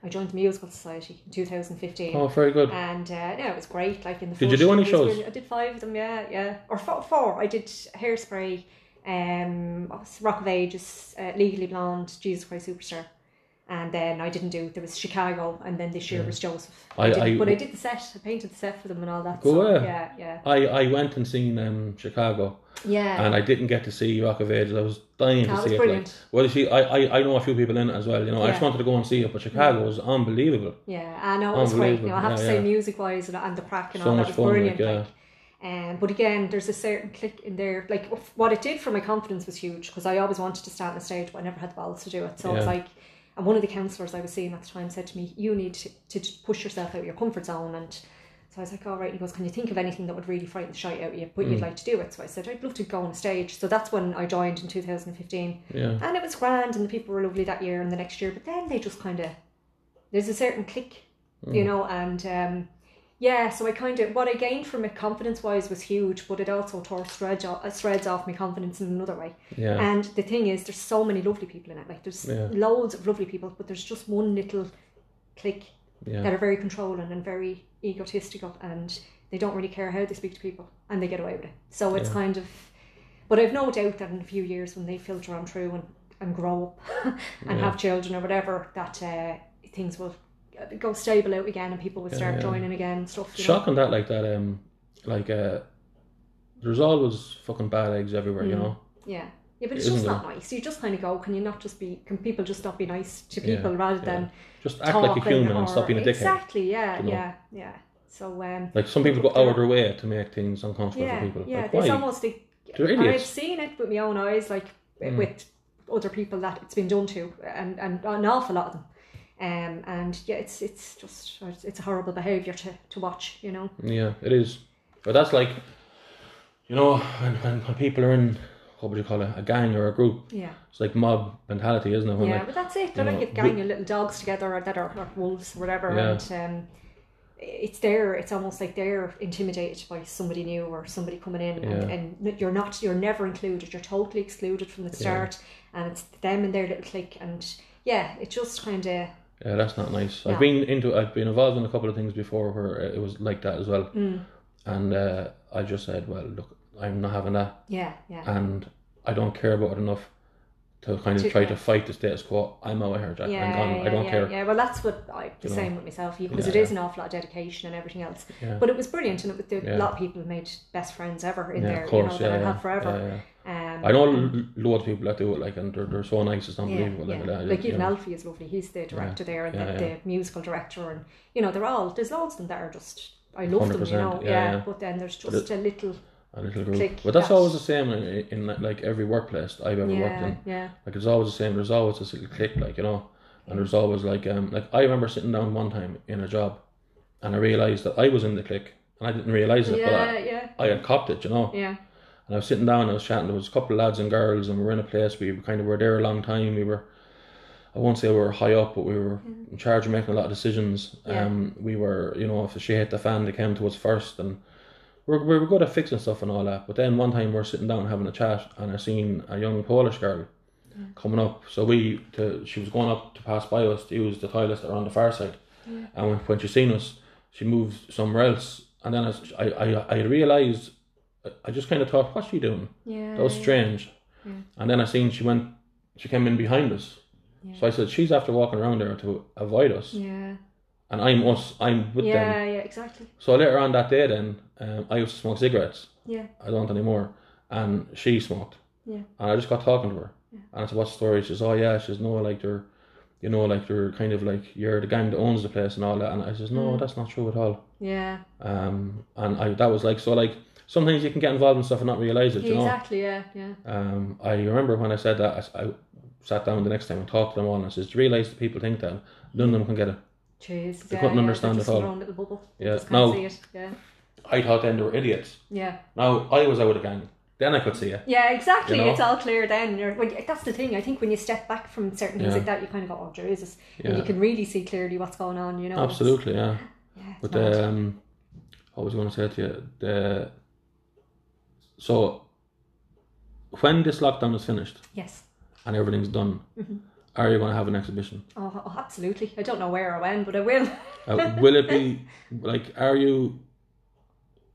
I joined the Musical Society in two thousand fifteen. Oh, very good. And uh, yeah, it was great. Like in the did you do any shows? I did five of them. Yeah, yeah. Or four. four. I did Hairspray, um, Rock of Ages, uh, Legally Blonde, Jesus Christ Superstar. And then I didn't do, there was Chicago, and then this year yeah. was Joseph. I, I, I But I did the set, I painted the set for them and all that. Go so, yeah, yeah. I, I went and seen um, Chicago. Yeah. And I didn't get to see Rock of Ages. I was dying that to was see brilliant. It. Like, well, you see, I, I, I know a few people in it as well, you know. Yeah. I just wanted to go and see it, but Chicago yeah. was unbelievable. Yeah, I know, it was great. You know, I have yeah, to say, yeah. music-wise and, and the prac and so all that was fun, brilliant. Like, yeah. Like, Um, but again, there's a certain click in there. Like, what it did for my confidence was huge, because I always wanted to stand on the stage, but I never had the balls to do it. So yeah. It's like, and one of the counsellors I was seeing at the time said to me, you need to, to push yourself out of your comfort zone. And so I was like, all right. And he goes, can you think of anything that would really frighten the shite out of you, but mm. you'd like to do it? So I said, I'd love to go on stage. So that's when I joined in two thousand fifteen. Yeah. And it was grand, and the people were lovely that year and the next year. But then they just kind of, there's a certain click, mm. you know, and... um yeah, so I kind of, what I gained from it confidence-wise was huge, but it also tore threads off, threads off my confidence in another way. Yeah. And the thing is, there's so many lovely people in it. Like, there's yeah. loads of lovely people, but there's just one little clique yeah. that are very controlling and very egotistical, and they don't really care how they speak to people, and they get away with it. So it's yeah. kind of, but I've no doubt that in a few years when they filter on through and, and grow up and yeah. have children or whatever, that uh, things will go stable out again, and people would start yeah, yeah. joining again and stuff. Shocking know? that like that um like uh there's always fucking bad eggs everywhere, mm. you know. Yeah. Yeah, but it's Isn't just there? not nice. You just kind of go, can you not just be, can people just stop being nice to people yeah, rather yeah. than just act like a human or, and stop being a dickhead? Exactly, yeah, you know? yeah, yeah. So um like some people go out of their way to make things uncomfortable yeah, for people. Yeah, like, it's almost the I've seen it with my own eyes, like mm. with other people that it's been done to, and, and an awful lot of them. Um, and yeah, it's it's just it's a horrible behaviour to, to watch, you know. Yeah, it is. But that's like, you know, when, when, when people are in, what would you call it, a gang or a group. Yeah. It's like mob mentality, isn't it? When yeah, like, but that's it. They're like know, a gang of little dogs together, or that are or wolves, or whatever. Yeah. And um, it's there. It's almost like they're intimidated by somebody new or somebody coming in, yeah. and, and you're not. You're never included. You're totally excluded from the start, yeah. and it's them and their little clique. And yeah, it just kind of. Yeah, that's not nice. No. I've been into, I've been involved in a couple of things before where it was like that as well. Mm. And uh, I just said, well, look, I'm not having that. Yeah, yeah. And I don't care about it enough to kind of try yeah. to fight the status quo. I'm out of here, Jack. Yeah, I'm gone. Yeah, I don't yeah, care. Yeah, well, that's what I the you same know? with myself, because yeah, it is yeah. an awful lot of dedication and everything else. Yeah. But it was brilliant, and it was the, yeah. a lot of people made best friends ever in yeah, there. Of course, you know, yeah, that yeah. I've had forever. Yeah, yeah. Um, I know loads of people that do it, like, and they're, they're so nice, it's unbelievable. Yeah, yeah. Like, like even know. Alfie is lovely, he's the director yeah, there, and yeah, the, the yeah. musical director, and you know, they're all, there's loads of them that are just, I love them, you know, yeah, yeah, yeah, but then there's just a little a little group. Click but that's that, always the same in, in, in like every workplace I've ever yeah, worked in. Yeah. Like it's always the same, there's always this little click, like, you know, and there's always like, um, like I remember sitting down one time in a job, and I realised that I was in the click, and I didn't realise it, yeah, but I, yeah. I had copped it, you know. Yeah. And I was sitting down and I was chatting, there was a couple of lads and girls, and we were in a place, we kind of were there a long time, we were, I won't say we were high up, but we were mm. in charge of making a lot of decisions. Yeah. Um, we were, you know, if the shit hit the fan, they came to us first, and we were, we were good at fixing stuff and all that. But then one time we were sitting down having a chat, and I seen a young Polish girl yeah. coming up. So we, to, she was going up to pass by us to use the toilets that are on the far side. Yeah. And when, when she seen us, she moved somewhere else. And then I, I, I realised, I just kind of thought, what's she doing? Yeah, that was strange. Yeah. And then I seen she went, she came in behind us. Yeah. So I said, she's after walking around there to avoid us. Yeah. And I'm us, I'm with yeah, them. Yeah, yeah, exactly. So later on that day then, um, I used to smoke cigarettes. Yeah. I don't anymore. And she smoked. Yeah. And I just got talking to her. Yeah. And I said, what's the story? She says, oh yeah, she says, no, like they're, you know, like they're kind of like, you're the gang that owns the place and all that. And I says, no, mm. that's not true at all. Yeah. Um, And I that was like, so like, sometimes you can get involved in stuff and not realise it, you exactly, know? Exactly, yeah, yeah. Um, I remember when I said that, I, I sat down the next time and talked to them all, and I said, do you realise that people think that? None of them can get it. Jeez. They yeah, couldn't yeah, understand it all. Their own little bubble. Yeah. Now, see it. Yeah. I thought then they were idiots. Yeah. Now, I was out of the gang. Then I could see it. Yeah, exactly. You know? It's all clear then. You're, when you, that's the thing. I think when you step back from certain things yeah. like that, you kind of go, oh, Jesus. Yeah. And you can really see clearly what's going on, you know? Absolutely, yeah. yeah but, um, I was going to say to you, the... So, when this lockdown is finished, yes, and everything's done, mm-hmm. are you going to have an exhibition? Oh, oh, absolutely! I don't know where or when, but I will. uh, will it be like? Are you?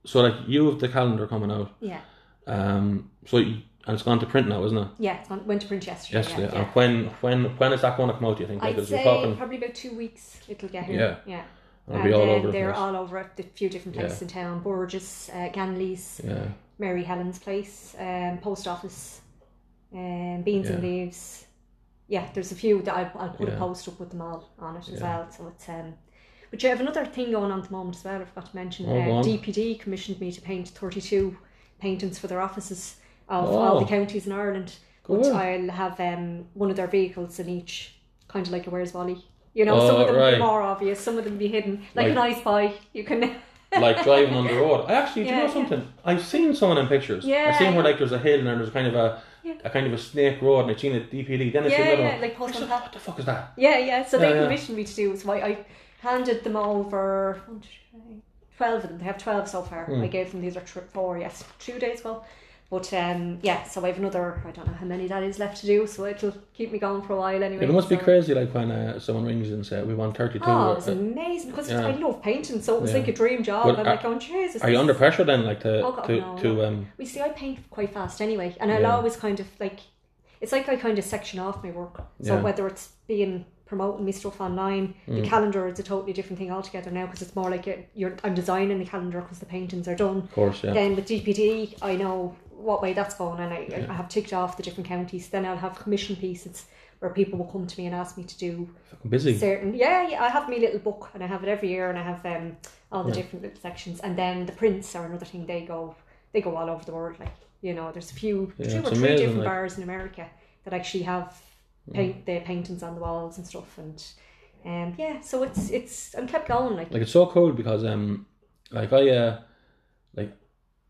So, like, you have the calendar coming out. Yeah. Um. So, you, and it's gone to print now, isn't it? Yeah, it went to print yesterday. Yesterday. Yeah, yeah. And when when when is that going to come out? Do you think? Like, I'd say talking... probably about two weeks. It'll get here. Yeah. Yeah. It'll be all uh, over. They're the all over at a few different places yeah. in town: Burgess, uh, Ganley's. Yeah. Mary Helen's place, um, post office, um, beans yeah. and leaves. Yeah, there's a few that I'll, I'll put yeah. a post up with them all on it yeah. as well. So it's um, But you have another thing going on at the moment as well, I forgot to mention. Oh, uh, D P D commissioned me to paint thirty-two paintings for their offices of oh. all the counties in Ireland. Good. But I'll have um, one of their vehicles in each, kind of like a Where's Wally. You know, oh, some of them right. be more obvious, some of them be hidden. Like, like an Ice Spy, you can... like driving on the road. I actually, do yeah, you know something? Yeah. I've seen someone in pictures. Yeah. I've seen where like there's a hill and there's kind of a... Yeah. A kind of a snake road, and I've seen it D P D. Then I yeah, see another yeah, one. Like post on top. What the fuck is that? Yeah, yeah. So yeah, they commissioned yeah. me to do. So I, I handed them over twelve of them. They have twelve so far. Mm. I gave them these are trip four. Yes, two days ago. But um, yeah. So I have another. I don't know how many that is left to do. So it'll keep me going for a while anyway. It must so. be crazy, like when uh, someone rings and says we want thirty-two. Oh, it was uh, amazing because yeah. I love painting, so it was yeah. like a dream job. But I'm are, like going, Jesus. Are you under pressure then, like to oh God, to, no, to no. um? We see, I paint quite fast anyway, and I'll yeah. always kind of like, it's like I kind of section off my work. So yeah. whether it's being promoting my stuff online, mm. the calendar is a totally different thing altogether now because it's more like a, you're I'm designing the calendar because the paintings are done. Of course, yeah. Then with D P D, I know what way that's going, and I, yeah. I have ticked off the different counties. Then I'll have commission pieces where people will come to me and ask me to do fucking busy certain yeah, yeah I have my little book and I have it every year, and I have um all the yeah. different little sections, and then the prints are another thing. They go they go all over the world, like, you know, there's a few yeah, two or three amazing, different like... bars in America that actually have paint mm. their paintings on the walls and stuff, and um yeah so it's it's I'm kept going, like like it's so cool because um like I uh like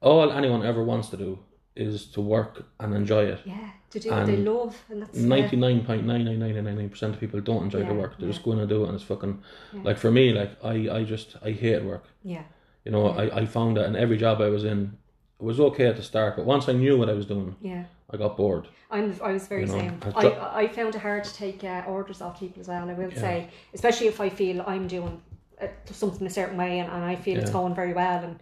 all anyone ever wants to do is to work and enjoy it. Yeah, to do and what they love. And that's ninety-nine point nine nine nine nine nine percent of people don't enjoy yeah, their work. They're yeah. just going to do it, and it's fucking... Yeah. Like for me, like, I, I just, I hate work. Yeah. You know, yeah. I, I found that in every job I was in, it was okay at the start, but once I knew what I was doing, yeah, I got bored. I'm, I was very you know? same. I, I, I found it hard to take uh, orders off people as well, I will yeah. say. Especially if I feel I'm doing uh, something a certain way, and, and I feel yeah. it's going very well, and...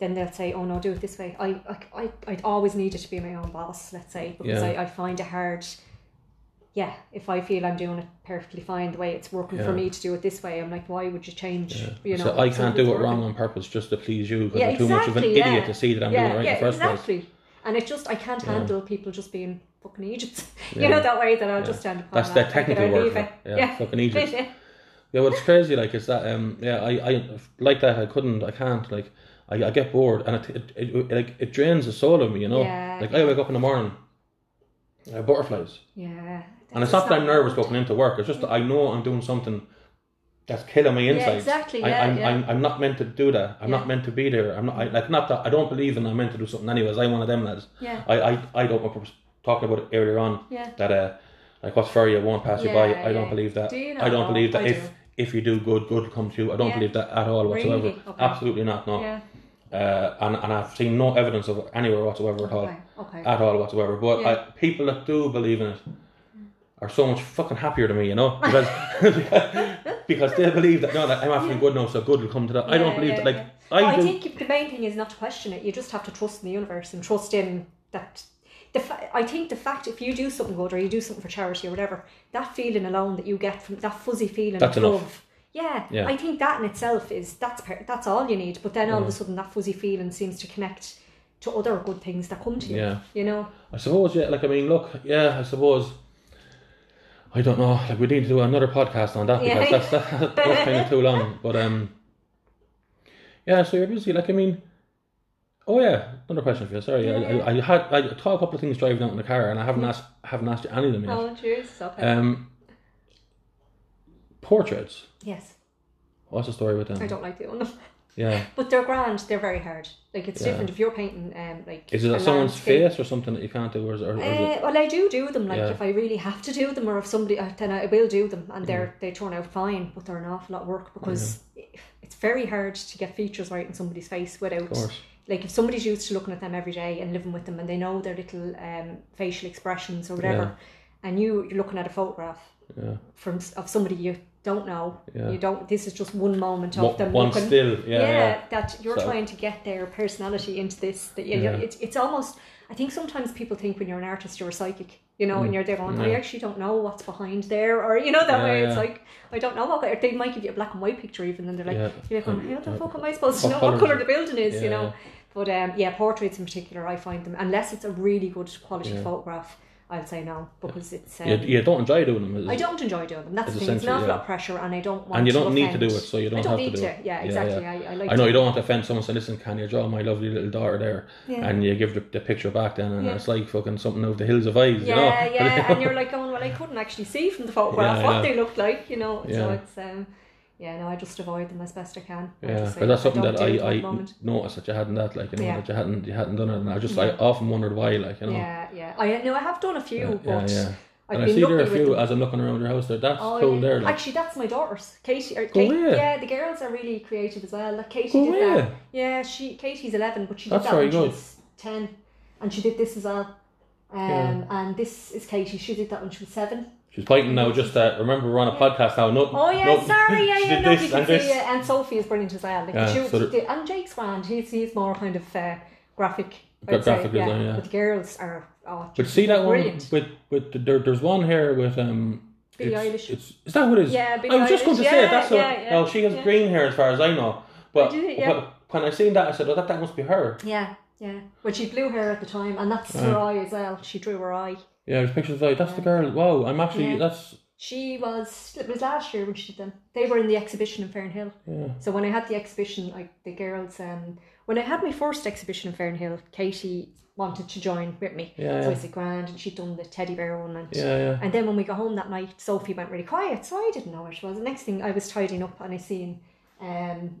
then they'll say, oh no, do it this way. I I I'd always needed to be my own boss, let's say, because yeah. I, I find it hard, yeah, if I feel I'm doing it perfectly fine, the way it's working yeah. for me to do it this way, I'm like, why would you change, yeah. you know. So I can't do it working. wrong on purpose just to please you, because yeah, I'm too exactly, much of an idiot yeah. to see that I'm yeah, doing it right yeah, in the first exactly. place. And it just, I can't yeah. handle people just being fucking Egypt, you yeah. know, that way that I'll yeah. just end up That's on that, that technical word, yeah, yeah, fucking Egypt. Yeah, what's crazy, like, is that, um, yeah, I, I, like that, I couldn't, I can't, like, I, I get bored, and it, it, it, it like it drains the soul of me, you know. Yeah, like yeah. I wake up in the morning, I have butterflies. Yeah. And it's not that I'm nervous going into work. It's just that I know I'm doing something that's killing my insides. Yeah, exactly. Yeah, I, I'm, yeah. I'm, I'm I'm not meant to do that. I'm yeah. not meant to be there. I'm not I, like not that I don't believe in I'm meant to do something. Anyways, I'm one of them lads. Yeah. I I I don't. I was talking about it earlier on. Yeah. That uh, like what's fair you won't pass yeah, you by. I yeah. don't believe that. Do you know? I don't believe that I if. Do. If you do good, good will come to you. I don't yeah. believe that at all whatsoever. Really? Okay. Absolutely not, no. Yeah. Uh, and, and I've seen no evidence of it anywhere whatsoever at all. Okay. Okay. At all whatsoever. But yeah. I, people that do believe in it are so much fucking happier than me, you know? Because because they believe that, no, that I'm actually yeah. good now, so good will come to that. Yeah, I don't believe yeah, that. Like yeah. I, well, do... I think the main thing is not to question it. You just have to trust in the universe and trust in that... The fa- I think the fact if you do something good or you do something for charity or whatever, that feeling alone that you get from that fuzzy feeling that's of enough. love, yeah, yeah, I think that in itself is that's per- that's all you need. But then all yeah. of a sudden, that fuzzy feeling seems to connect to other good things that come to you. Yeah, you know. I suppose, yeah. Like I mean, look, yeah. I suppose I don't know. Like we need to do another podcast on that yeah. because that's that's kind of too long. But um, yeah. So you're busy. Like I mean. Oh yeah, another question for you. Sorry, yeah, I, yeah. I, I had I taught a couple of things driving out in the car, and I haven't asked haven't asked you any of them yet. Oh, cheers! Okay. Um, portraits. Yes. What's the story with them? I don't like doing them. Yeah. But they're grand. They're very hard. Like it's yeah. different if you're painting. Um, like. Is it someone's landscape. face or something that you can't do, or is, or, or is it? Uh, well, I do do them. Like yeah. if I really have to do them, or if somebody, then I will do them, and they're mm. they turn out fine. But they're an awful lot of work because yeah. it's very hard to get features right in somebody's face without. Of course. Like if somebody's used to looking at them every day and living with them, and they know their little um, facial expressions or whatever, yeah. and you, you're looking at a photograph yeah. from of somebody you don't know, yeah. you don't. This is just one moment of one, them. One looking, still, yeah, yeah, yeah. That you're so. trying to get their personality into this. That you know, yeah. it's it's almost. I think sometimes people think when you're an artist, you're a psychic, you know, mm. and you're there going, yeah. I actually don't know what's behind there, or you know that yeah, way. Yeah. It's like I don't know what they might give you a black and white picture even, and they're like, yeah. you're like, how the fuck am I supposed to know what colour the building is, yeah, you know? Yeah. But um, yeah, portraits in particular, I find them, unless it's a really good quality yeah. photograph, I'll say no, because yeah. it's... Um, you, you don't enjoy doing them. Is, I don't enjoy doing them. That's the thing. It's an awful yeah. lot of pressure, and I don't want to And you don't to need offend. to do it, so you don't, I don't have to do to. it. Yeah, exactly. Yeah, yeah. I, I, like I know you don't want to offend someone and say, listen, can you draw my lovely little daughter there? Yeah. And you give the, the picture back then, and yeah. it's like fucking something out of the hills of eyes, yeah, you know? Yeah, yeah, and you're like going, well, I couldn't actually see from the photograph yeah, what yeah. they looked like, you know? Yeah. So it's... Um, Yeah, no, I just avoid them as best I can. Yeah, but that's something that I, I noticed that you hadn't that, like, you know, yeah. that you hadn't you hadn't done it, and I just yeah. I often wondered why, like, you know. Yeah, yeah. I know I have done a few, yeah, but yeah, yeah. I've and been I see there are a few as I'm looking around your house. There, that's oh, cool. Yeah. There, like. Actually, that's my daughter's. Katie, or Kate, oh, yeah. yeah, the girls are really creative as well. Like Katie oh, did yeah. that. Yeah, she Katie's eleven, but she did that's that when she was ten, and she did this as well. Um, yeah. and this is Katie. She did that when she was seven. She's pointing now, just that, uh, remember we're on a yeah. podcast now. No, oh yeah, no, sorry, yeah, yeah, no, because, and, uh, and Sophie is brilliant as well. Like, yeah, she, so she, and Jake's grand, he's, he's more kind of uh, graphic. I'd graphic say, design, yeah. yeah. But the girls are, oh, But see that brilliant. one, with, with the, there, there's one here with, um... Billie Eilish. It's, is that what it is? Yeah, Billie Eilish. I was just going to yeah, say, that's yeah, a, yeah, no, she has yeah. green hair as far as I know. But, I do, yeah. but when I seen that, I said, oh, that, that must be her. Yeah, yeah. Well, she blew hair at the time, and that's yeah. her eye as well. She drew her eye. Yeah, there's pictures of like, that's yeah. the girl. Wow, I'm actually, yeah. that's... She was, it was last year when she did them. They were in the exhibition in Farnhill. Yeah. So when I had the exhibition, like the girls, um, when I had my first exhibition in Farnhill, Katie wanted to join with me. Yeah, so yeah. I said, grand, and she'd done the teddy bear one. And, yeah, yeah. and then when we got home that night, Sophie went really quiet, so I didn't know where she was. The next thing, I was tidying up and I seen, um,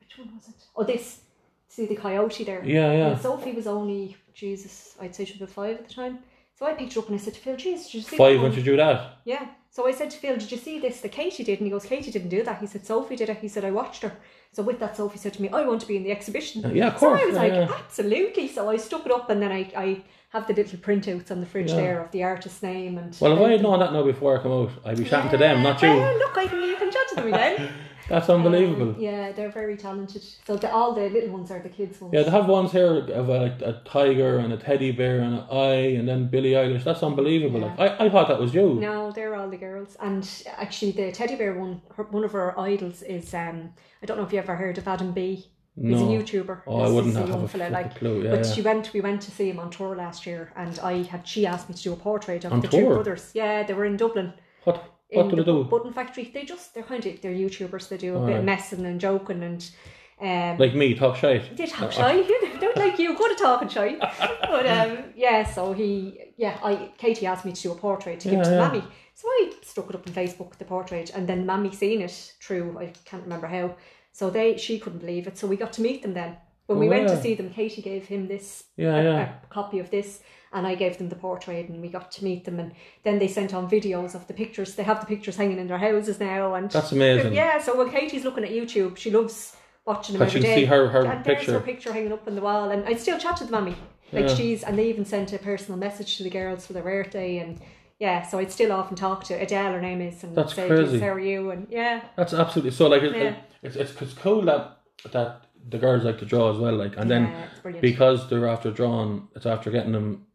which one was it? Oh, this, see the coyote there? Yeah, yeah. And Sophie was only, Jesus, I'd say she was five at the time. So I picked her up and I said to Phil, geez, did you see Five, when she do that? Yeah. So I said to Phil, did you see this that Katie did? And he goes, Katie didn't do that. He said, Sophie did it. He said, I watched her. So with that, Sophie said to me, I want to be in the exhibition. Yeah, of course. So I was yeah, like, yeah. absolutely. So I stuck it up, and then I, I have the little printouts on the fridge yeah. there of the artist's name. And well, if I had known that now before I come out, I'd be chatting yeah, to them, not you. Well, look, I can, you can chat to them again. That's unbelievable. Um, yeah, they're very talented. So the, all the little ones are the kids' ones. Yeah, they have ones here of a, a tiger and a teddy bear and an eye, and then Billie Eilish. That's unbelievable. Yeah. Like, I, I thought that was you. No, they're all the girls. And actually, the teddy bear one, her, one of her idols is, um, I don't know if you ever heard of Adam B. He's no. a YouTuber. Oh, I wouldn't have a fella, like, clue. Yeah, but yeah. she went. We went to see him on tour last year, and I had. She asked me to do a portrait of on the tour? two brothers. Yeah, they were in Dublin. What? What do they do? Button Factory. They just they're kind of they're YouTubers. They do a All bit right. of messing and joking and um, like me, talk shite. They talk shite. Don't like you. Go to talking shite. But um, yeah, so he yeah, I Katie asked me to do a portrait to yeah, give to yeah. Mammy. So I stuck it up on Facebook, the portrait, and then Mammy seen it through. I can't remember how. So they she couldn't believe it. So we got to meet them then. When we oh, went yeah. to see them, Katie gave him this yeah, a, yeah. a copy of this. And I gave them the portrait, and we got to meet them, and then they sent on videos of the pictures. They have the pictures hanging in their houses now, and that's amazing. Yeah, so when Katie's looking at YouTube, she loves watching them every day. She can see her, her and picture. There's her picture hanging up on the wall, and I still chat to the mammy. Like yeah. she's, and they even sent a personal message to the girls for their birthday, and yeah, so I'd still often talk to Adele. Her name is, and that's say, crazy. How are you? And yeah, that's absolutely so. Like it, yeah. it, it's it's cool that that the girls like to draw as well. Like and yeah, then because they're after drawing, it's after getting them.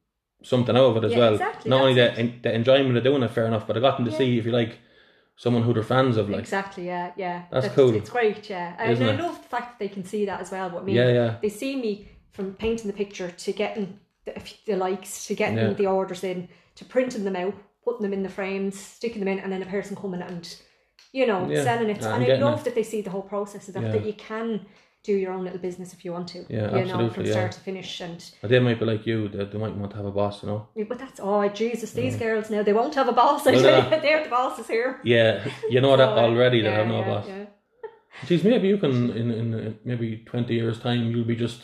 Something out of it as yeah, well. Exactly, not only the, en- the enjoyment of doing it, fair enough, but I got them to yeah. see, if you like, someone who they're fans of. Like exactly, yeah, yeah. That's, That's cool. It's great, yeah. Isn't and I it? love the fact that they can see that as well. What I mean, yeah, yeah. They see me from painting the picture to getting the, the likes, to getting yeah. the orders in, to printing them out, putting them in the frames, sticking them in, and then a person coming and, you know, yeah. selling it. I'm and I love it. that they see the whole process of that, yeah. that you can do your own little business if you want to. Yeah, you know, from start yeah. to finish. And they might be like you, they, they might want to have a boss, you know. Yeah, but that's, oh, Jesus, these yeah. girls now, they won't have a boss. I no, tell you, they're the bosses here. Yeah, you know so, that already, yeah, they have no yeah, boss. Yeah. Jeez, maybe you can, in, in maybe twenty years' time, you'll be just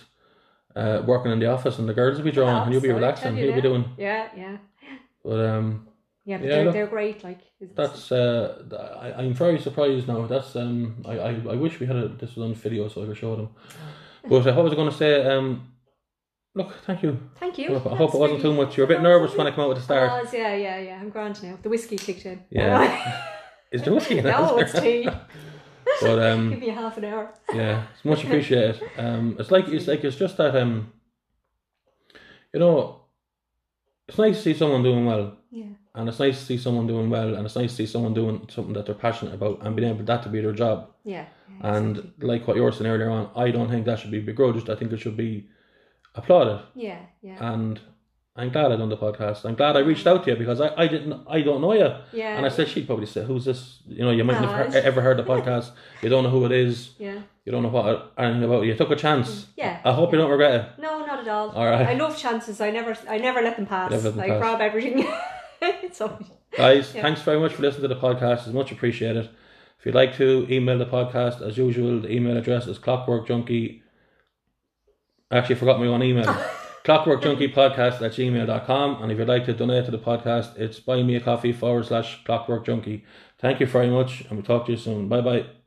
uh, working in the office and the girls will be drawing oh, and you'll be relaxing, you you'll now. be doing. Yeah, yeah. But, um... Yeah, but yeah, they're, look, they're great, like. That's, uh, I, I'm very surprised now. That's, um, I, I, I wish we had a, this was on video so I could show them. But uh, what was I going to say? Um, look, thank you. Thank you. I That's hope it wasn't really too much. You were a bit nervous when I came out at the start. I was, yeah, yeah, yeah. I'm grand now. The whiskey kicked in. Yeah. Is there whiskey in that? No, it's tea. But, um, give me a half an hour. Yeah, it's much appreciated. Um, it's like, it's like, it's just that, um, you know, it's nice to see someone doing well. Yeah. And it's nice to see someone doing well, and it's nice to see someone doing something that they're passionate about and being able that to be their job. Yeah. yeah and exactly. like what you were saying earlier on, I don't think that should be begrudged. I think it should be applauded. Yeah, yeah. And I'm glad I done the podcast. I'm glad I reached out to you because I, I didn't I don't know you. Yeah. And I said she'd probably say, who's this? You know, you mightn't have he- ever heard the podcast. You don't know who it is. Yeah. You don't know what anything about it. You took a chance. Yeah. I hope yeah. you don't regret it. No, not at all. All right. I love chances. I never I never let them pass. Let them I pass. grab everything. So, guys, yeah. thanks very much for listening to the podcast. It's much appreciated. If you'd like to email the podcast, as usual, the email address is clockworkjunkie. Actually, I forgot my own email. clockworkjunkiepodcast at gmail dot com. And if you'd like to donate to the podcast, it's buymeacoffee forward slash clockworkjunkie. Thank you very much, and we'll talk to you soon. Bye bye.